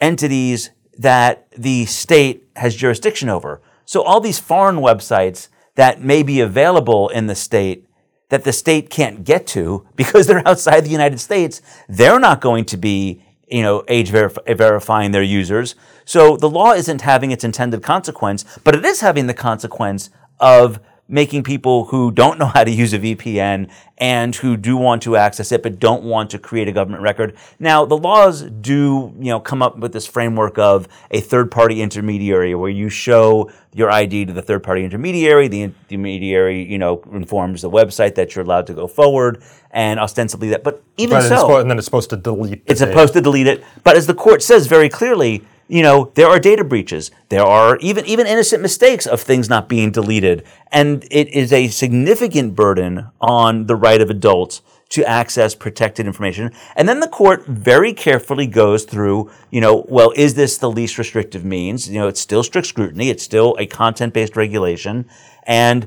entities that the state has jurisdiction over. So all these foreign websites that may be available in the state that the state can't get to because they're outside the United States, they're not going to be, you know, age verif- verifying their users. So the law isn't having its intended consequence, but it is having the consequence of making people who don't know how to use a V P N and who do want to access it but don't want to create a government record. Now, the laws do, you know, come up with this framework of a third-party intermediary where you show your I D to the third-party intermediary. The intermediary, you know, informs the website that you're allowed to go forward and ostensibly that. But even right, so... And, supposed, and then it's supposed to delete It's data. supposed to delete it. But as the court says very clearly, you know, there are data breaches. There are even even innocent mistakes of things not being deleted. And it is a significant burden on the right of adults to access protected information. And then the court very carefully goes through, you know, well, is this the least restrictive means? You know, it's still strict scrutiny. It's still a content-based regulation. And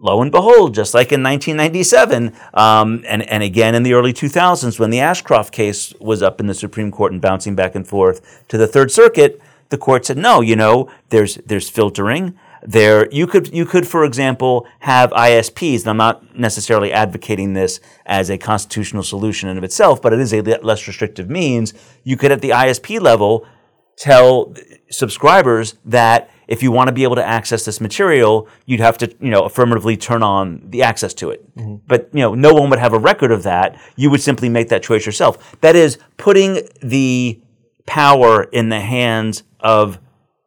lo and behold, just like in nineteen ninety-seven, um, and, and again in the early two thousands when the Ashcroft case was up in the Supreme Court and bouncing back and forth to the Third Circuit, the court said, no, you know, there's there's filtering. There, you could, you could, for example, have I S Ps, and I'm not necessarily advocating this as a constitutional solution in of itself, but it is a less restrictive means. You could, at the I S P level, tell subscribers that if you want to be able to access this material, you'd have to, you know, affirmatively turn on the access to it. Mm-hmm. But, you know, no one would have a record of that. You would simply make that choice yourself. That is putting the power in the hands of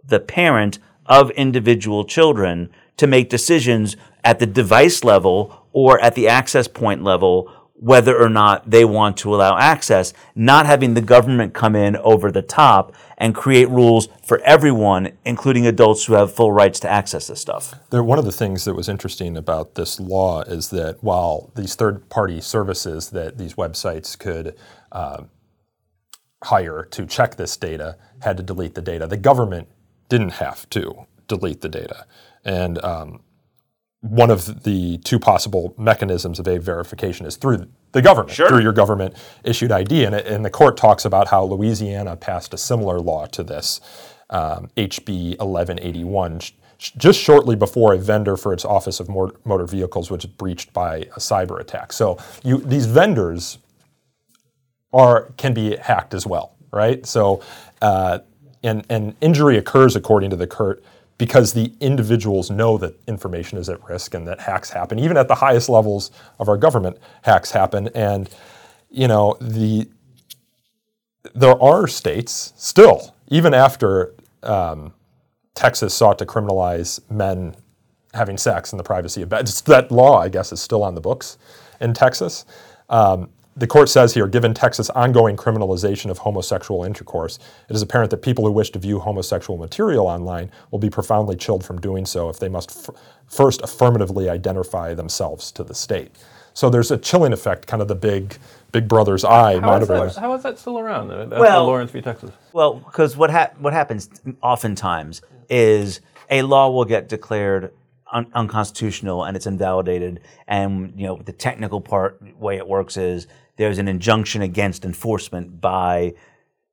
the parent of individual children to make decisions at the device level or at the access point level whether or not they want to allow access, not having the government come in over the top and create rules for everyone, including adults who have full rights to access this stuff. There, one of the things that was interesting about this law is that while these third-party services that these websites could uh, hire to check this data had to delete the data, the government didn't have to delete the data. And um, one of the two possible mechanisms of age verification is through the government, sure. through your government-issued I D. And, it, and the court talks about how Louisiana passed a similar law to this, um, H B eleven eighty-one, sh- just shortly before a vendor for its Office of Mor- Motor Vehicles was breached by a cyber attack. So you, these vendors are can be hacked as well, right? So uh, and and injury occurs according to the court because the individuals know that information is at risk and that hacks happen. Even at the highest levels of our government, hacks happen. And you know the there are states still, even after um, Texas sought to criminalize men having sex in the privacy of bed. That law, I guess, is still on the books in Texas. Um, the court says here, given Texas' ongoing criminalization of homosexual intercourse, it is apparent that people who wish to view homosexual material online will be profoundly chilled from doing so if they must f- first affirmatively identify themselves to the state. So there's a chilling effect, kind of the big big brother's eye. How, is that, how is that still around? That's well, Lawrence v. Texas. Well, because what ha- what happens oftentimes is a law will get declared un- unconstitutional and it's invalidated. And you know the technical part, way it works is there's an injunction against enforcement by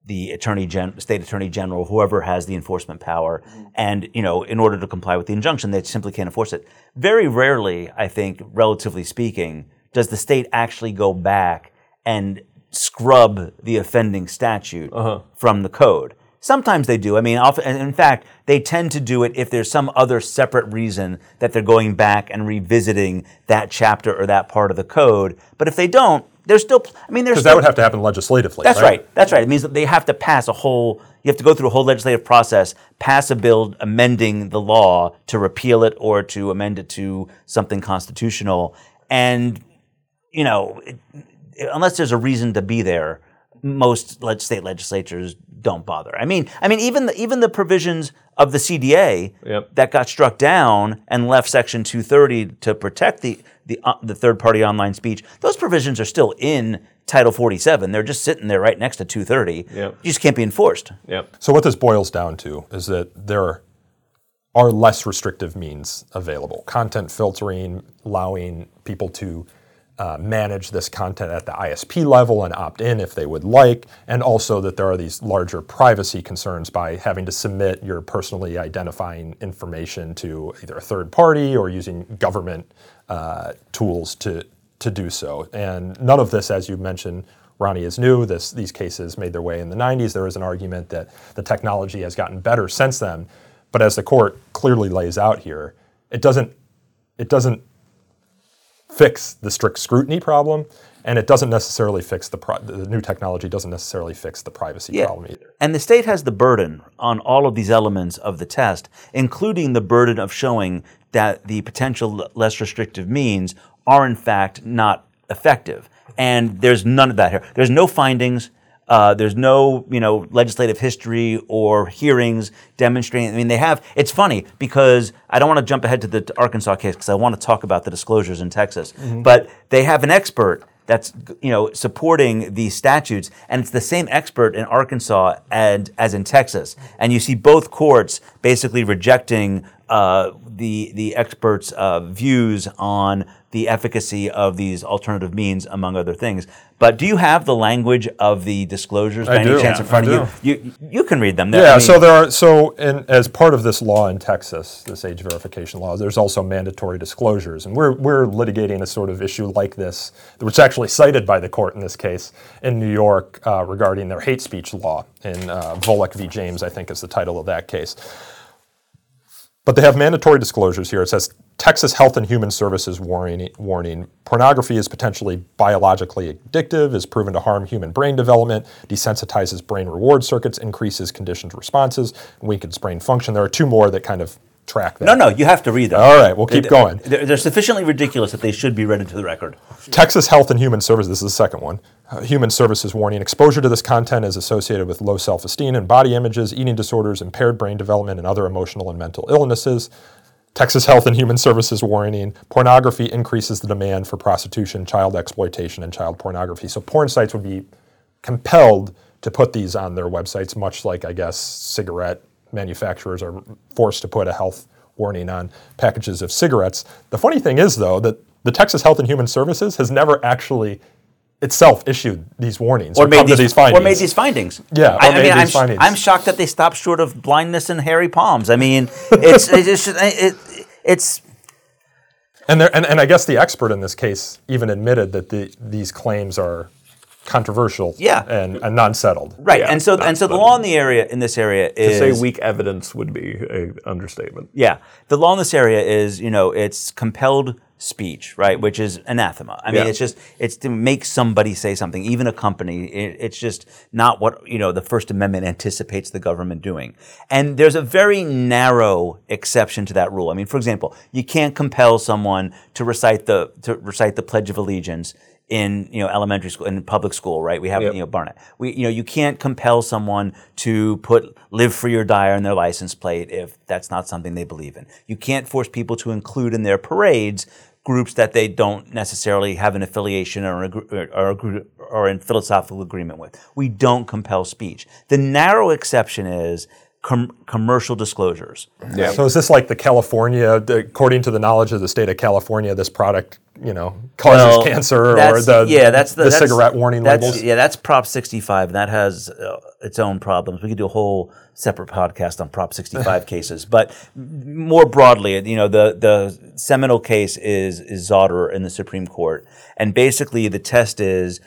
the attorney gen- state attorney general, whoever has the enforcement power. And, you know, in order to comply with the injunction, they simply can't enforce it. Very rarely, I think, relatively speaking, does the state actually go back and scrub the offending statute uh-huh. from the code. Sometimes they do. I mean, often, and in fact, they tend to do it if there's some other separate reason that they're going back and revisiting that chapter or that part of the code. But if they don't, There's still, I mean, there's because that would have to happen legislatively. That's right. right. That's right. It means that they have to pass a whole. You have to go through a whole legislative process, pass a bill amending the law to repeal it or to amend it to something constitutional, and you know, it, unless there's a reason to be there, most state legislatures don't bother. I mean, I mean, even the, even the provisions of the C D A yep. that got struck down and left Section two thirty to protect the. The, uh, the third-party online speech, those provisions are still in Title forty-seven. They're just sitting there right next to two thirty. Yep. You just can't be enforced. Yep. So what this boils down to is that there are less restrictive means available. Content filtering, allowing people to uh, manage this content at the I S P level and opt in if they would like, and also that there are these larger privacy concerns by having to submit your personally identifying information to either a third party or using government Uh, tools to to do so. And none of this, as you mentioned, Ronnie, is new. This, these cases made their way in the nineties. There is an argument that the technology has gotten better since then. But as the court clearly lays out here, it doesn't it doesn't fix the strict scrutiny problem, and it doesn't necessarily fix the, pro- the new technology doesn't necessarily fix the privacy yeah. problem either. And the state has the burden on all of these elements of the test, including the burden of showing that the potential less restrictive means are in fact not effective. And there's none of that here. There's no findings. Uh, there's no, you know, legislative history or hearings demonstrating. I mean, they have, it's funny because I don't want to jump ahead to the to Arkansas case because I want to talk about the disclosures in Texas. Mm-hmm. But they have an expert that's, you know, supporting these statutes. And it's the same expert in Arkansas and as in Texas. And you see both courts basically rejecting uh, the the experts' uh, views on the efficacy of these alternative means, among other things. But do you have the language of the disclosures by I any do. chance yeah, in front I of do. you? You you can read them. There. Yeah, I mean, so there are, so in, as part of this law in Texas, this age verification law, there's also mandatory disclosures. And we're we're litigating a sort of issue like this, which is actually cited by the court in this case in New York uh, regarding their hate speech law in uh, Volokh v. James, I think is the title of that case. But they have mandatory disclosures here. It says, Texas Health and Human Services warning, warning, pornography is potentially biologically addictive, is proven to harm human brain development, desensitizes brain reward circuits, increases conditioned responses, weakens brain function. There are two more that kind of track that. No, no, you have to read them. All right, we'll keep they're, going. They're, they're sufficiently ridiculous that they should be read into the record. Texas Health and Human Services, this is the second one, uh, Human Services warning, exposure to this content is associated with low self-esteem and body images, eating disorders, impaired brain development, and other emotional and mental illnesses. Texas Health and Human Services warning, pornography increases the demand for prostitution, child exploitation, and child pornography. So porn sites would be compelled to put these on their websites, much like, I guess, cigarette manufacturers are forced to put a health warning on packages of cigarettes. The funny thing is, though, that the Texas Health and Human Services has never actually itself issued these warnings or, or made come these, to these findings. Or made these findings. Yeah, or I, made I mean, these I'm, findings. I'm shocked that they stopped short of blindness and hairy palms. I mean, it's it's, it's, it, it's and there and, and I guess the expert in this case even admitted that the these claims are controversial, yeah. and, and non-settled, right? Yeah, and so, and so, the law in the area in this area is to say weak evidence would be an understatement. Yeah, the law in this area is, you know, it's compelled speech, right? Which is anathema. I mean, yeah. it's just it's to make somebody say something, even a company. It, it's just not what, you know, the First Amendment anticipates the government doing. And there's a very narrow exception to that rule. I mean, for example, you can't compel someone to recite the to recite the Pledge of Allegiance in, you know, elementary school, in public school, right? We have, yep. you know, Barnett. We, you know, you can't compel someone to put "live free or die" on their license plate if that's not something they believe in. You can't force people to include in their parades groups that they don't necessarily have an affiliation or or or, or in philosophical agreement with. We don't compel speech. The narrow exception is Com- commercial disclosures. Yeah. So is this like the California, the, according to the knowledge of the state of California, this product, you know, causes well, cancer, or the, yeah, that's the, the that's, cigarette warning that's, labels? Yeah, that's Prop sixty-five, and that has uh, its own problems. We could do a whole separate podcast on Prop sixty-five cases. But more broadly, you know, the, the seminal case is, is Zauderer in the Supreme Court. And basically the test is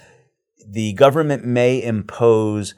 the government may impose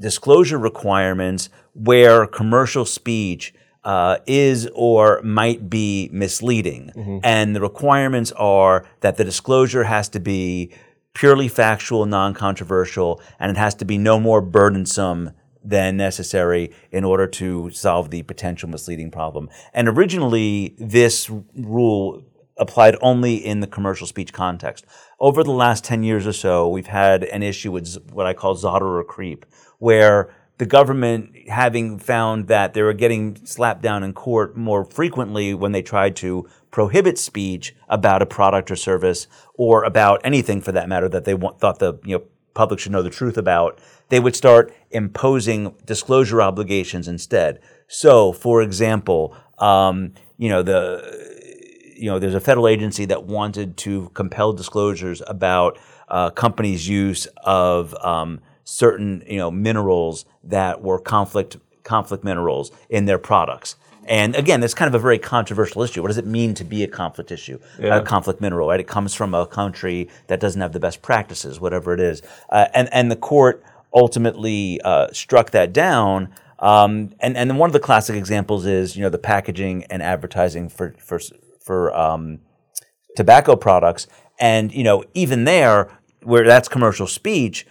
disclosure requirements where commercial speech uh, is or might be misleading. Mm-hmm. And the requirements are that the disclosure has to be purely factual, non-controversial, and it has to be no more burdensome than necessary in order to solve the potential misleading problem. And originally, this rule applied only in the commercial speech context. Over the last ten years or so, we've had an issue with what I call Zauderer creep, where the government, having found that they were getting slapped down in court more frequently when they tried to prohibit speech about a product or service, or about anything for that matter that they want, thought the you know public should know the truth about, they would start imposing disclosure obligations instead. So, for example, um, you know the you know there's a federal agency that wanted to compel disclosures about uh, companies' use of um, certain, you know, minerals that were conflict conflict minerals in their products. And again, that's kind of a very controversial issue. What does it mean to be a conflict issue, yeah. a conflict mineral, right? It comes from a country that doesn't have the best practices, whatever it is. Uh, and, and the court ultimately uh, struck that down. Um, and, and one of the classic examples is, you know, the packaging and advertising for, for, for um, tobacco products. And, you know, even there, where that's commercial speech,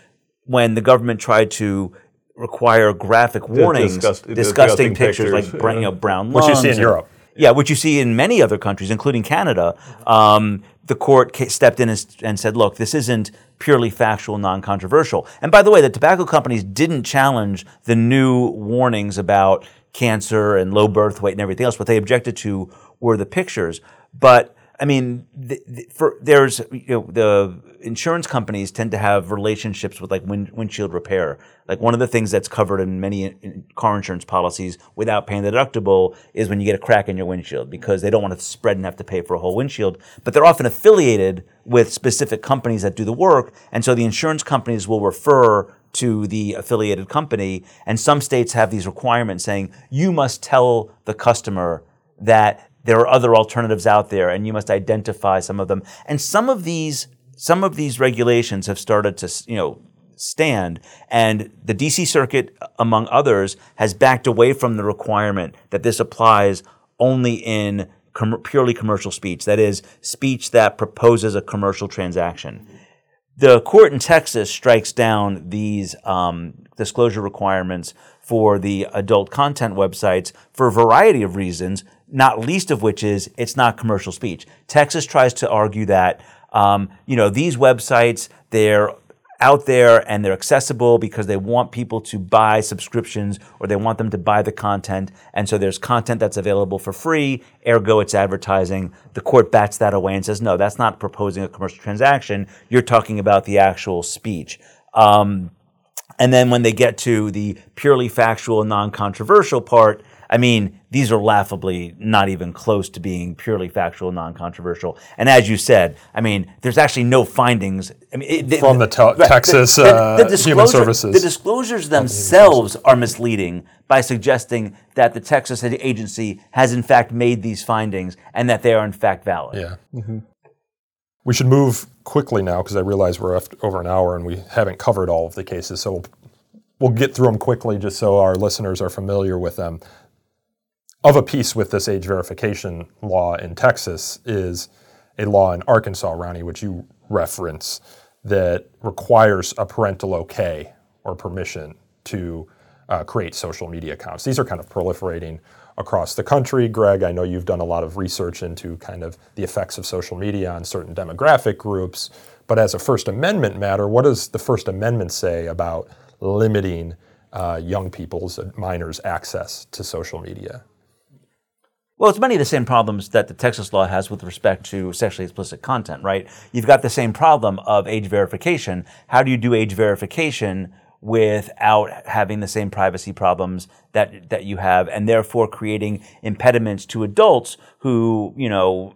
when the government tried to require graphic warnings, disgust, disgusting, disgusting pictures, pictures like brown, yeah. you know, brown lungs. Which you see in and, Europe. Yeah, which you see in many other countries, including Canada. Um, the court stepped in and said, look, this isn't purely factual, non-controversial. And by the way, the tobacco companies didn't challenge the new warnings about cancer and low birth weight and everything else. What they objected to were the pictures. But I mean, the, the, for, there's you know, the insurance companies tend to have relationships with like wind, windshield repair. Like one of the things that's covered in many in, in car insurance policies without paying the deductible is when you get a crack in your windshield, because they don't want to spread and have to pay for a whole windshield. But they're often affiliated with specific companies that do the work, and so the insurance companies will refer to the affiliated company. And some states have these requirements saying you must tell the customer that there are other alternatives out there, and you must identify some of them. And some of these, some of these regulations have started to, you know, stand. And the D C Circuit, among others, has backed away from the requirement that this applies only in com- purely commercial speech. That is, speech that proposes a commercial transaction. The court in Texas strikes down these um, disclosure requirements for the adult content websites for a variety of reasons, not least of which is it's not commercial speech. Texas tries to argue that, um, you know, these websites, they're out there and they're accessible because they want people to buy subscriptions, or they want them to buy the content. And so there's content that's available for free, ergo it's advertising. The court bats that away and says, no, that's not proposing a commercial transaction. You're talking about the actual speech. Um, and then when they get to the purely factual and non-controversial part, I mean, these are laughably not even close to being purely factual, non-controversial. And as you said, I mean, there's actually no findings. I mean, it, From the, the te- Texas the, uh, the, the Human Services. The disclosures themselves are misleading by suggesting that the Texas agency has in fact made these findings and that they are in fact valid. Yeah. Mm-hmm. We should move quickly now because I realize we're over an hour and we haven't covered all of the cases. So we'll, we'll get through them quickly just so our listeners are familiar with them. Of a piece with this age verification law in Texas is a law in Arkansas, Ronnie, which you reference, that requires a parental okay or permission to uh, create social media accounts. These are kind of proliferating across the country. Greg, I know you've done a lot of research into kind of the effects of social media on certain demographic groups, but as a First Amendment matter, what does the First Amendment say about limiting uh, young people's, uh, minors' access to social media? Well, it's many of the same problems that the Texas law has with respect to sexually explicit content, right? You've got the same problem of age verification. How do you do age verification without having the same privacy problems that that you have, and therefore creating impediments to adults who, you know,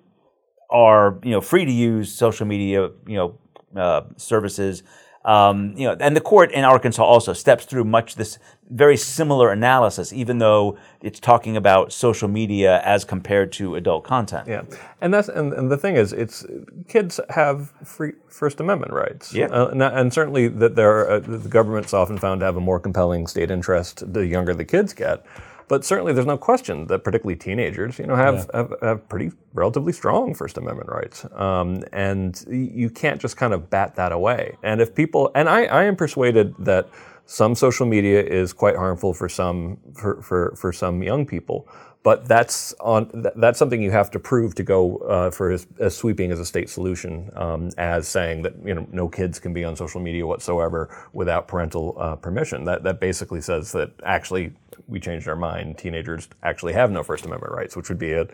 are, you know, free to use social media, you know, uh, services. Um, you know, and the court in Arkansas also steps through much this very similar analysis, even though it's talking about social media as compared to adult content. Yeah, and that's and, and the thing is, it's kids have free First Amendment rights. Yeah, uh, and, and certainly that there are, uh, the government's often found to have a more compelling state interest the younger the kids get. But certainly, there's no question that particularly teenagers, you know, have, yeah. have, have pretty relatively strong First Amendment rights, um, and you can't just kind of bat that away. And if people, and I, I am persuaded that some social media is quite harmful for some for, for, for some young people, but that's on that's something you have to prove to go uh, for as, as sweeping as a state solution um, as saying that, you know, no kids can be on social media whatsoever without parental uh, permission. That that basically says that actually. We changed our mind. Teenagers actually have no First Amendment rights, which would be a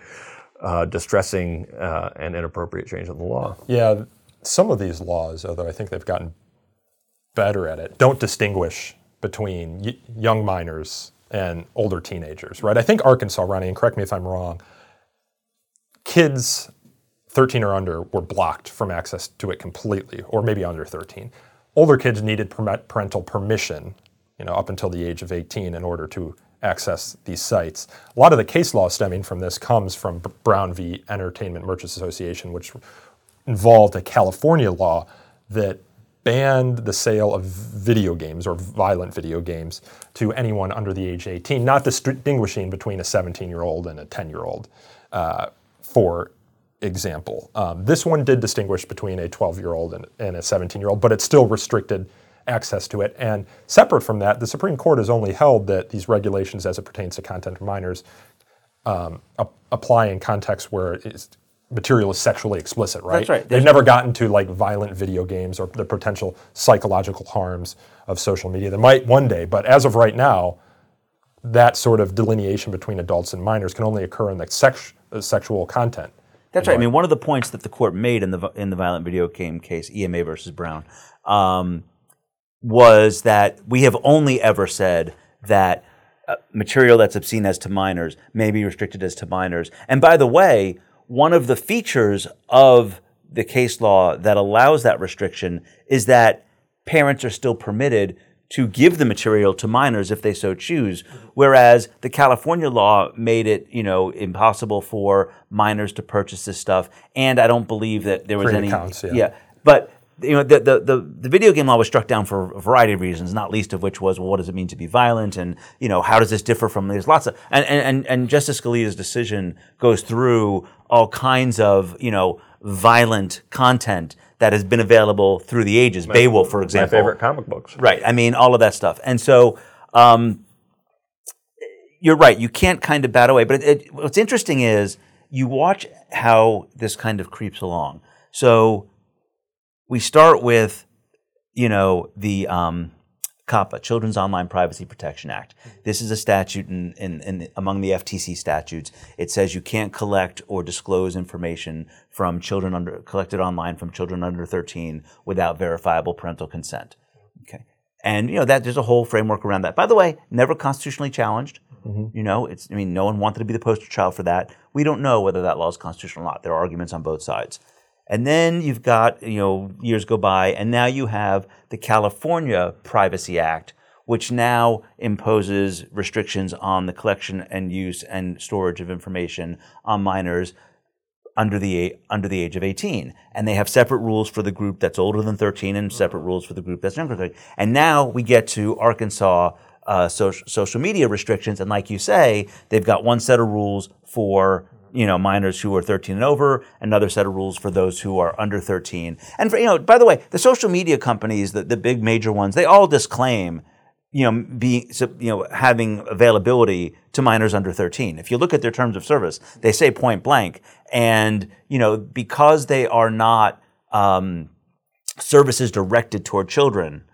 uh, distressing uh, and inappropriate change in the law. Yeah, some of these laws, although I think they've gotten better at it, don't distinguish between y- young minors and older teenagers, right? I think Arkansas, Ronnie, and correct me if I'm wrong, kids thirteen or under were blocked from access to it completely, or maybe under thirteen. Older kids needed parental permission, you know, up until the age of eighteen in order to access these sites. A lot of the case law stemming from this comes from Brown v. Entertainment Merchants Association, which involved a California law that banned the sale of video games or violent video games to anyone under the age of eighteen, not distinguishing between a seventeen-year-old and a ten-year-old, uh, for example. Um, this one did distinguish between a twelve-year-old and, and a seventeen-year-old, but it still restricted access to it. And separate from that, the Supreme Court has only held that these regulations as it pertains to content of minors um, ap- apply in contexts where it's material is sexually explicit, right? That's right. They've There's never no- gotten to like violent video games or the potential psychological harms of social media. They might one day, but as of right now, that sort of delineation between adults and minors can only occur in the sex- sexual content. That's right. I mean, one of the points that the court made in the in the violent video game case, E M A versus Brown, um, was that we have only ever said that uh, material that's obscene as to minors may be restricted as to minors. And by the way, one of the features of the case law that allows that restriction is that parents are still permitted to give the material to minors if they so choose, whereas the California law made it, you know, impossible for minors to purchase this stuff. And I don't believe that there was Free any accounts, yeah. yeah, but. You know, the, the the the video game law was struck down for a variety of reasons, not least of which was, well, what does it mean to be violent, and, you know, how does this differ from there's lots of and and and Justice Scalia's decision goes through all kinds of, you know, violent content that has been available through the ages. My, Beowulf, for example, my favorite comic books. Right. I mean, all of that stuff, and so um, you're right. You can't kind of bat away. But it, it, what's interesting is you watch how this kind of creeps along. So. We start with, you know, the um, COPPA, Children's Online Privacy Protection Act. This is a statute in, in, in among the F T C statutes. It says you can't collect or disclose information from children under collected online from children under thirteen without verifiable parental consent. Okay, and you know that there's a whole framework around that. By the way, never constitutionally challenged. Mm-hmm. You know, it's, I mean, no one wanted to be the poster child for that. We don't know whether that law is constitutional or not. There are arguments on both sides. And then you've got, you know, years go by, and now you have the California Privacy Act, which now imposes restrictions on the collection and use and storage of information on minors under the under the age of eighteen. And they have separate rules for the group that's older than thirteen and separate rules for the group that's younger than thirteen. And now we get to Arkansas uh, so- social media restrictions. And like you say, they've got one set of rules for, you know, minors who are thirteen and over, another set of rules for those who are under thirteen. And, for, you know, by the way, the social media companies, the, the big major ones, they all disclaim, you know, being, you know, having availability to minors under thirteen. If you look at their terms of service, they say point blank. And, you know, because they are not um, services directed toward children,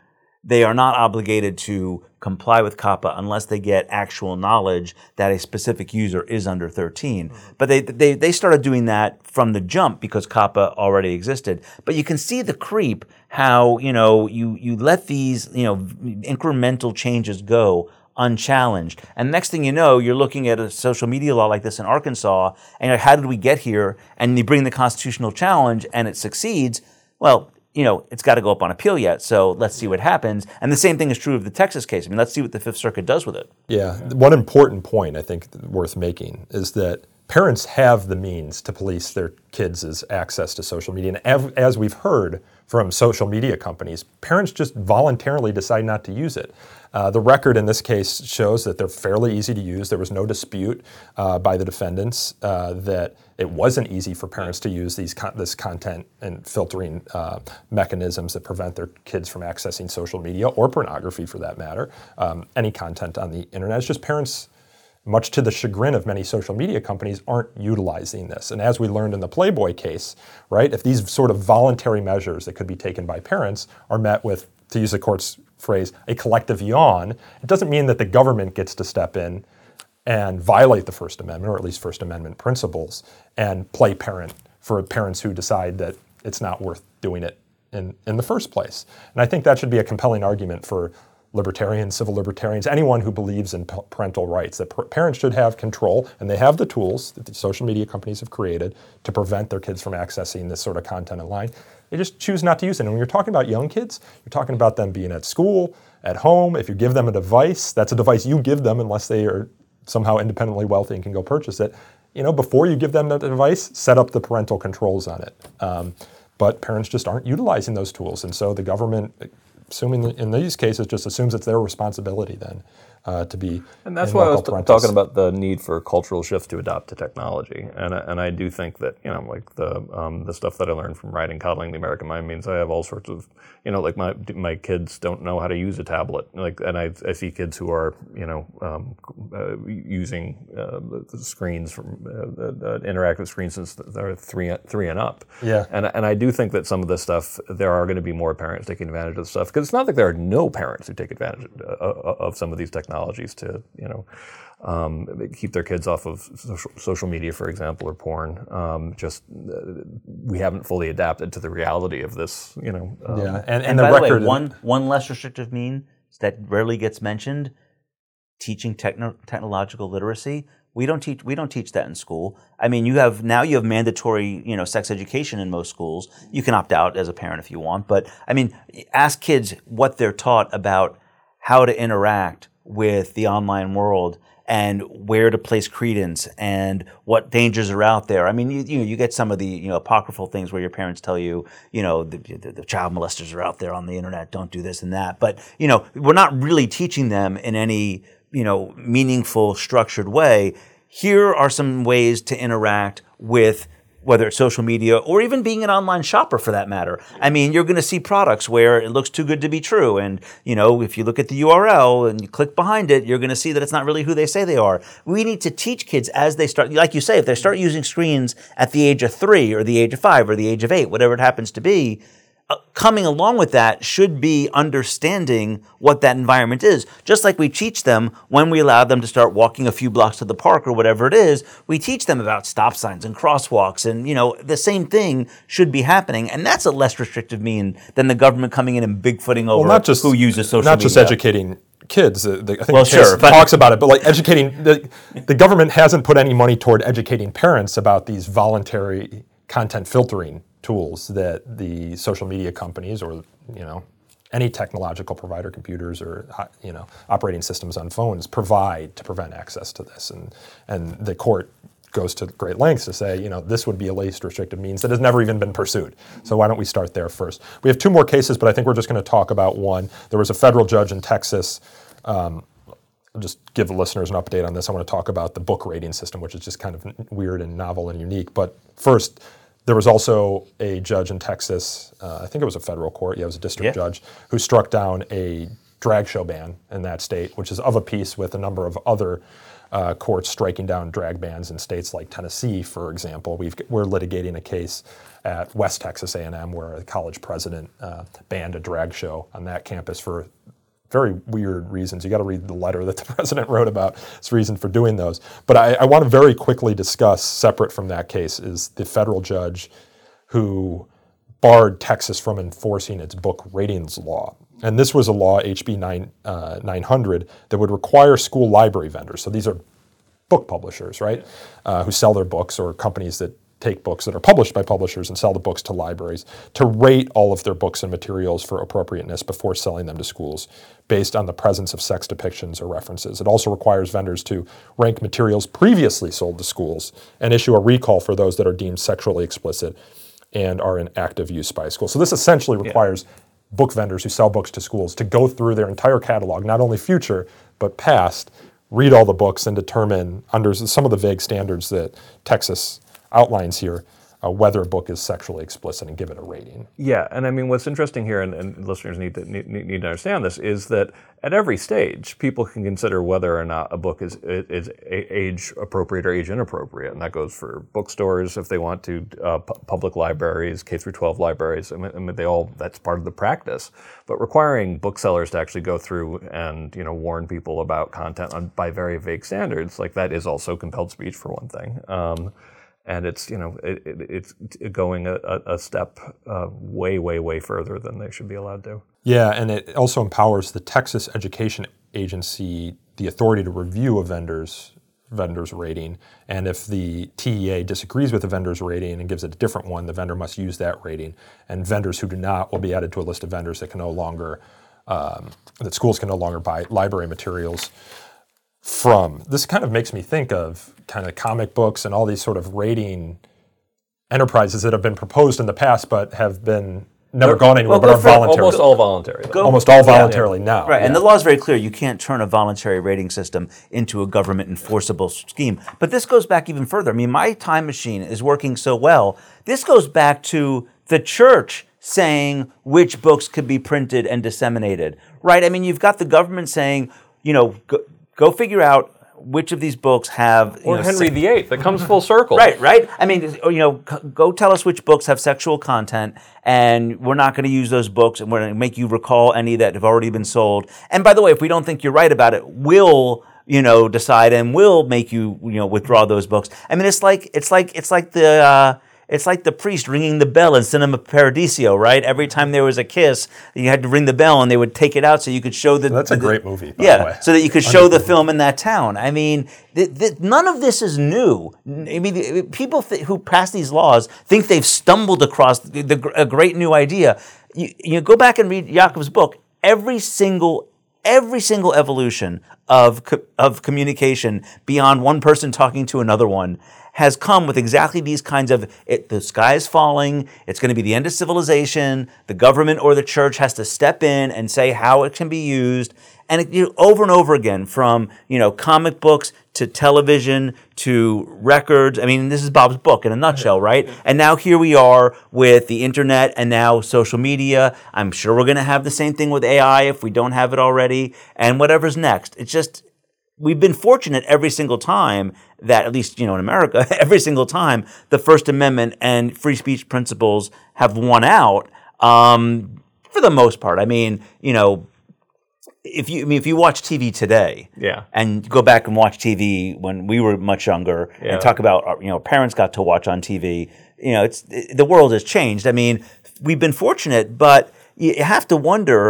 they are not obligated to comply with COPPA unless they get actual knowledge that a specific user is under thirteen. Mm-hmm. But they, they they started doing that from the jump because COPPA already existed. But you can see the creep, how, you know, you, you let these, you know, incremental changes go unchallenged. And next thing you know, you're looking at a social media law like this in Arkansas, and you're like, how did we get here? And you bring the constitutional challenge and it succeeds. Well, you know, it's got to go up on appeal yet, so let's see what happens. And the same thing is true of the Texas case. I mean, let's see what the Fifth Circuit does with it. Yeah. One important point I think worth making is that parents have the means to police their kids' access to social media. And av- as we've heard from social media companies, parents just voluntarily decide not to use it. Uh, the record in this case shows that they're fairly easy to use. There was no dispute uh, by the defendants uh, that it wasn't easy for parents to use these con- this content and filtering uh, mechanisms that prevent their kids from accessing social media or pornography, for that matter. Um, any content on the internet. It's just parents, much to the chagrin of many social media companies, aren't utilizing this. And as we learned in the Playboy case, right, if these sort of voluntary measures that could be taken by parents are met with, to use the court's phrase, a collective yawn, it doesn't mean that the government gets to step in and violate the First Amendment, or at least First Amendment principles, and play parent for parents who decide that it's not worth doing it in, in the first place. And I think that should be a compelling argument for libertarians, civil libertarians, anyone who believes in p- parental rights, that p- parents should have control, and they have the tools that the social media companies have created to prevent their kids from accessing this sort of content online. They just choose not to use it. And when you're talking about young kids, you're talking about them being at school, at home. If you give them a device, that's a device you give them unless they are somehow independently wealthy and can go purchase it. You know, before you give them the device, set up the parental controls on it. Um, but parents just aren't utilizing those tools. And so the government, assuming in these cases, just assumes it's their responsibility then uh, to be. And that's why I was t- talking about the need for cultural shifts to adopt to technology. And I, and I do think that, you know, like the um, the stuff that I learned from writing Coddling the American Mind means I have all sorts of, you know, like my my kids don't know how to use a tablet. Like, and I I see kids who are, you know, um, uh, using uh, the screens from uh, the, the interactive screens since they're three three and up. Yeah. And and I do think that some of this stuff, there are going to be more parents taking advantage of stuff. It's not like there are no parents who take advantage of some of these technologies to, you know, um, keep their kids off of social, social media, for example, or porn. Um, just uh, we haven't fully adapted to the reality of this, you know. Um, yeah, and, and, and the by record the way, one one less restrictive mean that rarely gets mentioned: teaching techno- technological literacy. We don't teach. We don't teach that in school. I mean, you have now you have mandatory, you know, sex education in most schools. You can opt out as a parent if you want, but I mean, ask kids what they're taught about how to interact with the online world and where to place credence and what dangers are out there. I mean, you you, you get some of the, you know, apocryphal things where your parents tell you, you know, the, the, the child molesters are out there on the internet. Don't do this and that. But you know, we're not really teaching them in any, you know, meaningful, structured way. Here are some ways to interact with, whether it's social media or even being an online shopper for that matter. I mean, you're going to see products where it looks too good to be true. And, you know, if you look at the U R L and you click behind it, you're going to see that it's not really who they say they are. We need to teach kids as they start, like you say, if they start using screens at the age of three or the age of five or the age of eight, whatever it happens to be, Uh, coming along with that should be understanding what that environment is. Just like we teach them when we allow them to start walking a few blocks to the park or whatever it is, we teach them about stop signs and crosswalks and, you know, the same thing should be happening. And that's a less restrictive mean than the government coming in and bigfooting over well, not just, who uses social not media. Not just educating kids. The, the, I think well, the case sure, talks about it, but like educating, the, the government hasn't put any money toward educating parents about these voluntary content filtering tools that the social media companies, or you know, any technological provider, computers or you know, operating systems on phones, provide to prevent access to this. And and the court goes to great lengths to say, you know, this would be a least restrictive means that has never even been pursued. So why don't we start there first? We have two more cases, but I think we're just going to talk about one. There was a federal judge in Texas. Um, I'll just give the listeners an update on this. I want to talk about the book rating system, which is just kind of weird and novel and unique. But first, there was also a judge in Texas, uh, I think it was a federal court, yeah, it was a district yeah. judge, who struck down a drag show ban in that state, which is of a piece with a number of other Uh, courts striking down drag bans in states like Tennessee, for example. We've, we're litigating a case at West Texas A and M where a college president uh, banned a drag show on that campus for very weird reasons. You got to read the letter that the president wrote about his reason for doing those. But I, I want to very quickly discuss, separate from that case, is the federal judge who barred Texas from enforcing its book ratings law. And this was a law, H B nine hundred, that would require school library vendors. So these are book publishers, right, uh, who sell their books, or companies that take books that are published by publishers and sell the books to libraries, to rate all of their books and materials for appropriateness before selling them to schools based on the presence of sex depictions or references. It also requires vendors to rank materials previously sold to schools and issue a recall for those that are deemed sexually explicit and are in active use by schools. So this essentially requires... Yeah. book vendors who sell books to schools to go through their entire catalog, not only future, but past, read all the books and determine under some of the vague standards that Texas outlines here, uh, whether a book is sexually explicit, and give it a rating. Yeah, and I mean, what's interesting here, and, and listeners need to, need, need to understand this, is that at every stage, people can consider whether or not a book is, is age appropriate or age inappropriate, and that goes for bookstores if they want to, uh, pu- public libraries, K through twelve libraries. I mean, I mean, they all, that's part of the practice. But requiring booksellers to actually go through and you know warn people about content on, by very vague standards, like that is also compelled speech for one thing. Um, And it's you know it, it, it's going a, a step uh, way way way further than they should be allowed to. Yeah, and it also empowers the Texas Education Agency the authority to review a vendor's vendor's rating, and if the T E A disagrees with the vendor's rating and gives it a different one, the vendor must use that rating. And vendors who do not will be added to a list of vendors that can no longer um, that schools can no longer buy library materials from. This kind of makes me think of kind of comic books and all these sort of rating enterprises that have been proposed in the past but have been never gone anywhere, well, but are voluntary. Almost all voluntary. Go, almost all voluntarily yeah, yeah. now. Right, yeah. And the law is very clear. You can't turn a voluntary rating system into a government enforceable scheme. But this goes back even further. I mean, my time machine is working so well. This goes back to the church saying which books could be printed and disseminated, right? I mean, you've got the government saying, you know, go, Go figure out which of these books have... Or you know, Henry se- the Eighth, that comes full circle. Right, right? I mean, you know, go tell us which books have sexual content, and we're not going to use those books, and we're going to make you recall any that have already been sold. And by the way, if we don't think you're right about it, we'll... you know, decide and we'll make you, you know, withdraw those books. I mean, it's like, it's like, it's like the, uh, it's like the priest ringing the bell in Cinema Paradiso, right? Every time there was a kiss, you had to ring the bell and they would take it out so you could show the... That's a the, great movie, by yeah, the way. Yeah, so that you could show the film in that town. I mean, th- th- none of this is new. I mean, people th- who pass these laws think they've stumbled across the, the, a great new idea. You, you go back and read Jacob's book, every single Every single evolution of co- of communication beyond one person talking to another one has come with exactly these kinds of, it, the sky is falling, it's going to be the end of civilization, the government or the church has to step in and say how it can be used. And it, you know, over and over again, from you know comic books to television to records. I mean, this is Bob's book in a nutshell, right? And now here we are with the internet and now social media. I'm sure we're going to have the same thing with A I if we don't have it already, and whatever's next. It's just we've been fortunate every single time that, at least you know in America, every single time the First Amendment and free speech principles have won out um, for the most part. I mean, you know. If you I mean, if you watch T V today, yeah. and go back and watch T V when we were much younger, yeah. and talk about our, you know parents got to watch on T V, you know it's it, the world has changed. I mean, we've been fortunate, but you have to wonder,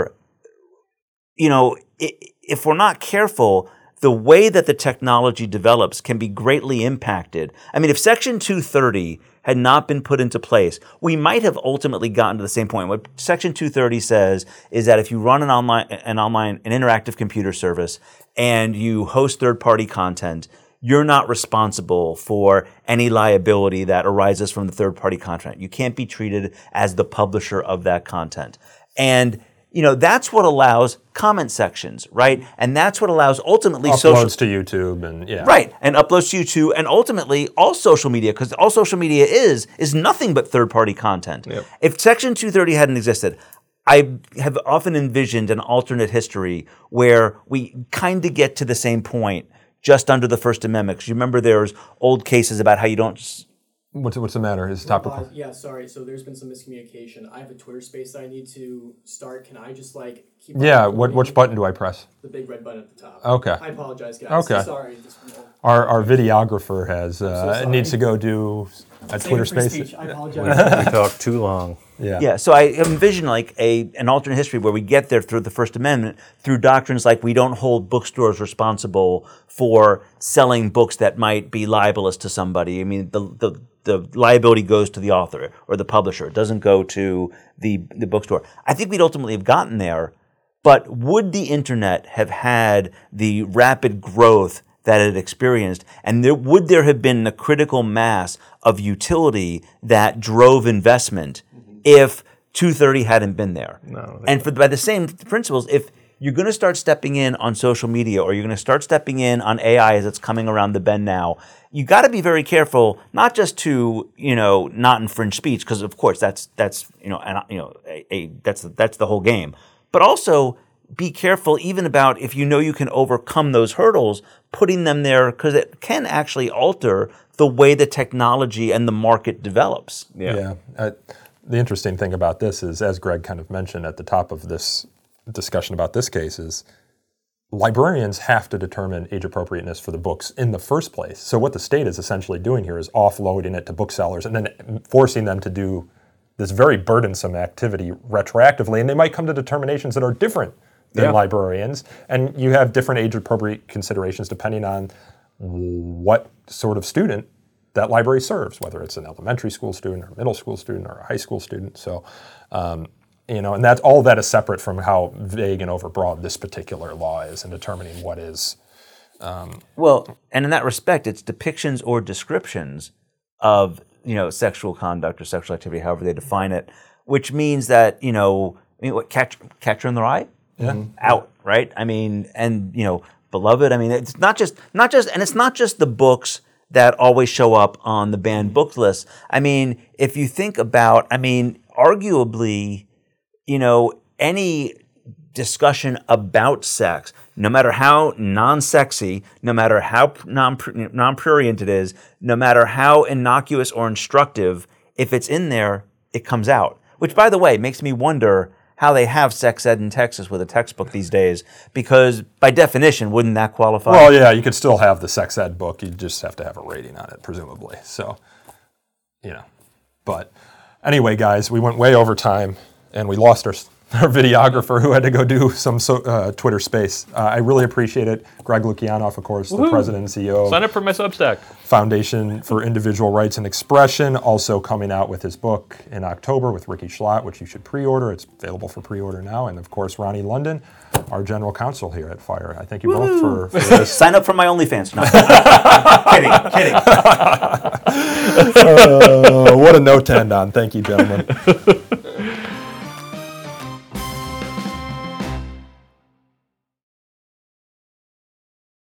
you know, it, if we're not careful, the way that the technology develops can be greatly impacted. I mean, if Section two thirty had not been put into place, we might have ultimately gotten to the same point. What Section two thirty says is that if you run an online, an online, an interactive computer service and you host third-party content, you're not responsible for any liability that arises from the third-party content. You can't be treated as the publisher of that content. And you know, that's what allows comment sections, right? And that's what allows ultimately uploads social... Uploads to YouTube and, yeah. Right, and uploads to YouTube and ultimately all social media, because all social media is, is nothing but third-party content. Yep. If Section two thirty hadn't existed, I have often envisioned an alternate history where we kind of get to the same point just under the First Amendment. Because you remember there's old cases about how you don't... Just, What's what's the matter? Is it topical? Uh, yeah, sorry. So there's been some miscommunication. I have a Twitter space that I need to start. Can I just like keep? Yeah. What which button do I press? The big red button at the top. Okay. I apologize, guys. Okay. Sorry. Our our videographer has uh, so needs to go do a Save Twitter space. Speech. I apologize. We talked too long. Yeah. Yeah. So I envision like a an alternate history where we get there through the First Amendment through doctrines like we don't hold bookstores responsible for selling books that might be libelous to somebody. I mean the the. The liability goes to the author or the publisher. It doesn't go to the, the bookstore. I think we'd ultimately have gotten there, but would the internet have had the rapid growth that it experienced? And there, would there have been a critical mass of utility that drove investment mm-hmm. if two thirty hadn't been there? No, and for, by the same principles, if you're going to start stepping in on social media or you're going to start stepping in on A I as it's coming around the bend now, you got to be very careful, not just to, you know, not infringe speech, because of course that's that's you know and you know a, a that's that's the whole game, but also be careful even about if you know you can overcome those hurdles, putting them there because it can actually alter the way the technology and the market develops. Yeah. yeah. Uh, the interesting thing about this is, as Greg kind of mentioned at the top of this discussion about this case, is librarians have to determine age appropriateness for the books in the first place. So what the state is essentially doing here is offloading it to booksellers and then forcing them to do this very burdensome activity retroactively. And they might come to determinations that are different than yeah. librarians. And you have different age appropriate considerations depending on what sort of student that library serves, whether it's an elementary school student or a middle school student or a high school student. So, um, You know, and that's all that is separate from how vague and overbroad this particular law is in determining what is. Um, well, and in that respect, it's depictions or descriptions of, you know, sexual conduct or sexual activity, however they define it, which means that, you know, I mean, what, catch, catcher in the rye? Yeah. Out, right? I mean, and, you know, beloved, I mean, it's not just, not just, and it's not just the books that always show up on the banned book list. I mean, if you think about, I mean, arguably, you know, any discussion about sex, no matter how non-sexy, no matter how non, non-prurient it is, no matter how innocuous or instructive, if it's in there, it comes out. Which, by the way, makes me wonder how they have sex ed in Texas with a textbook these days, because by definition, wouldn't that qualify? Well, yeah, you could still have the sex ed book. You just have to have a rating on it, presumably. So, you know, but anyway, guys, we went way over time. And we lost our, our videographer who had to go do some so, uh, Twitter space. Uh, I really appreciate it. Greg Lukianoff, of course, Woo-hoo. The president and C E O. Sign up for my Substack. Foundation for Individual Rights and Expression, also coming out with his book in October with Rikki Schlott, which you should pre-order. It's available for pre-order now. And, of course, Ronnie London, our general counsel here at FIRE. I thank you Woo-hoo. both for, for this. Sign up for my OnlyFans. No. kidding, kidding. uh, what a note to end on. Thank you, gentlemen.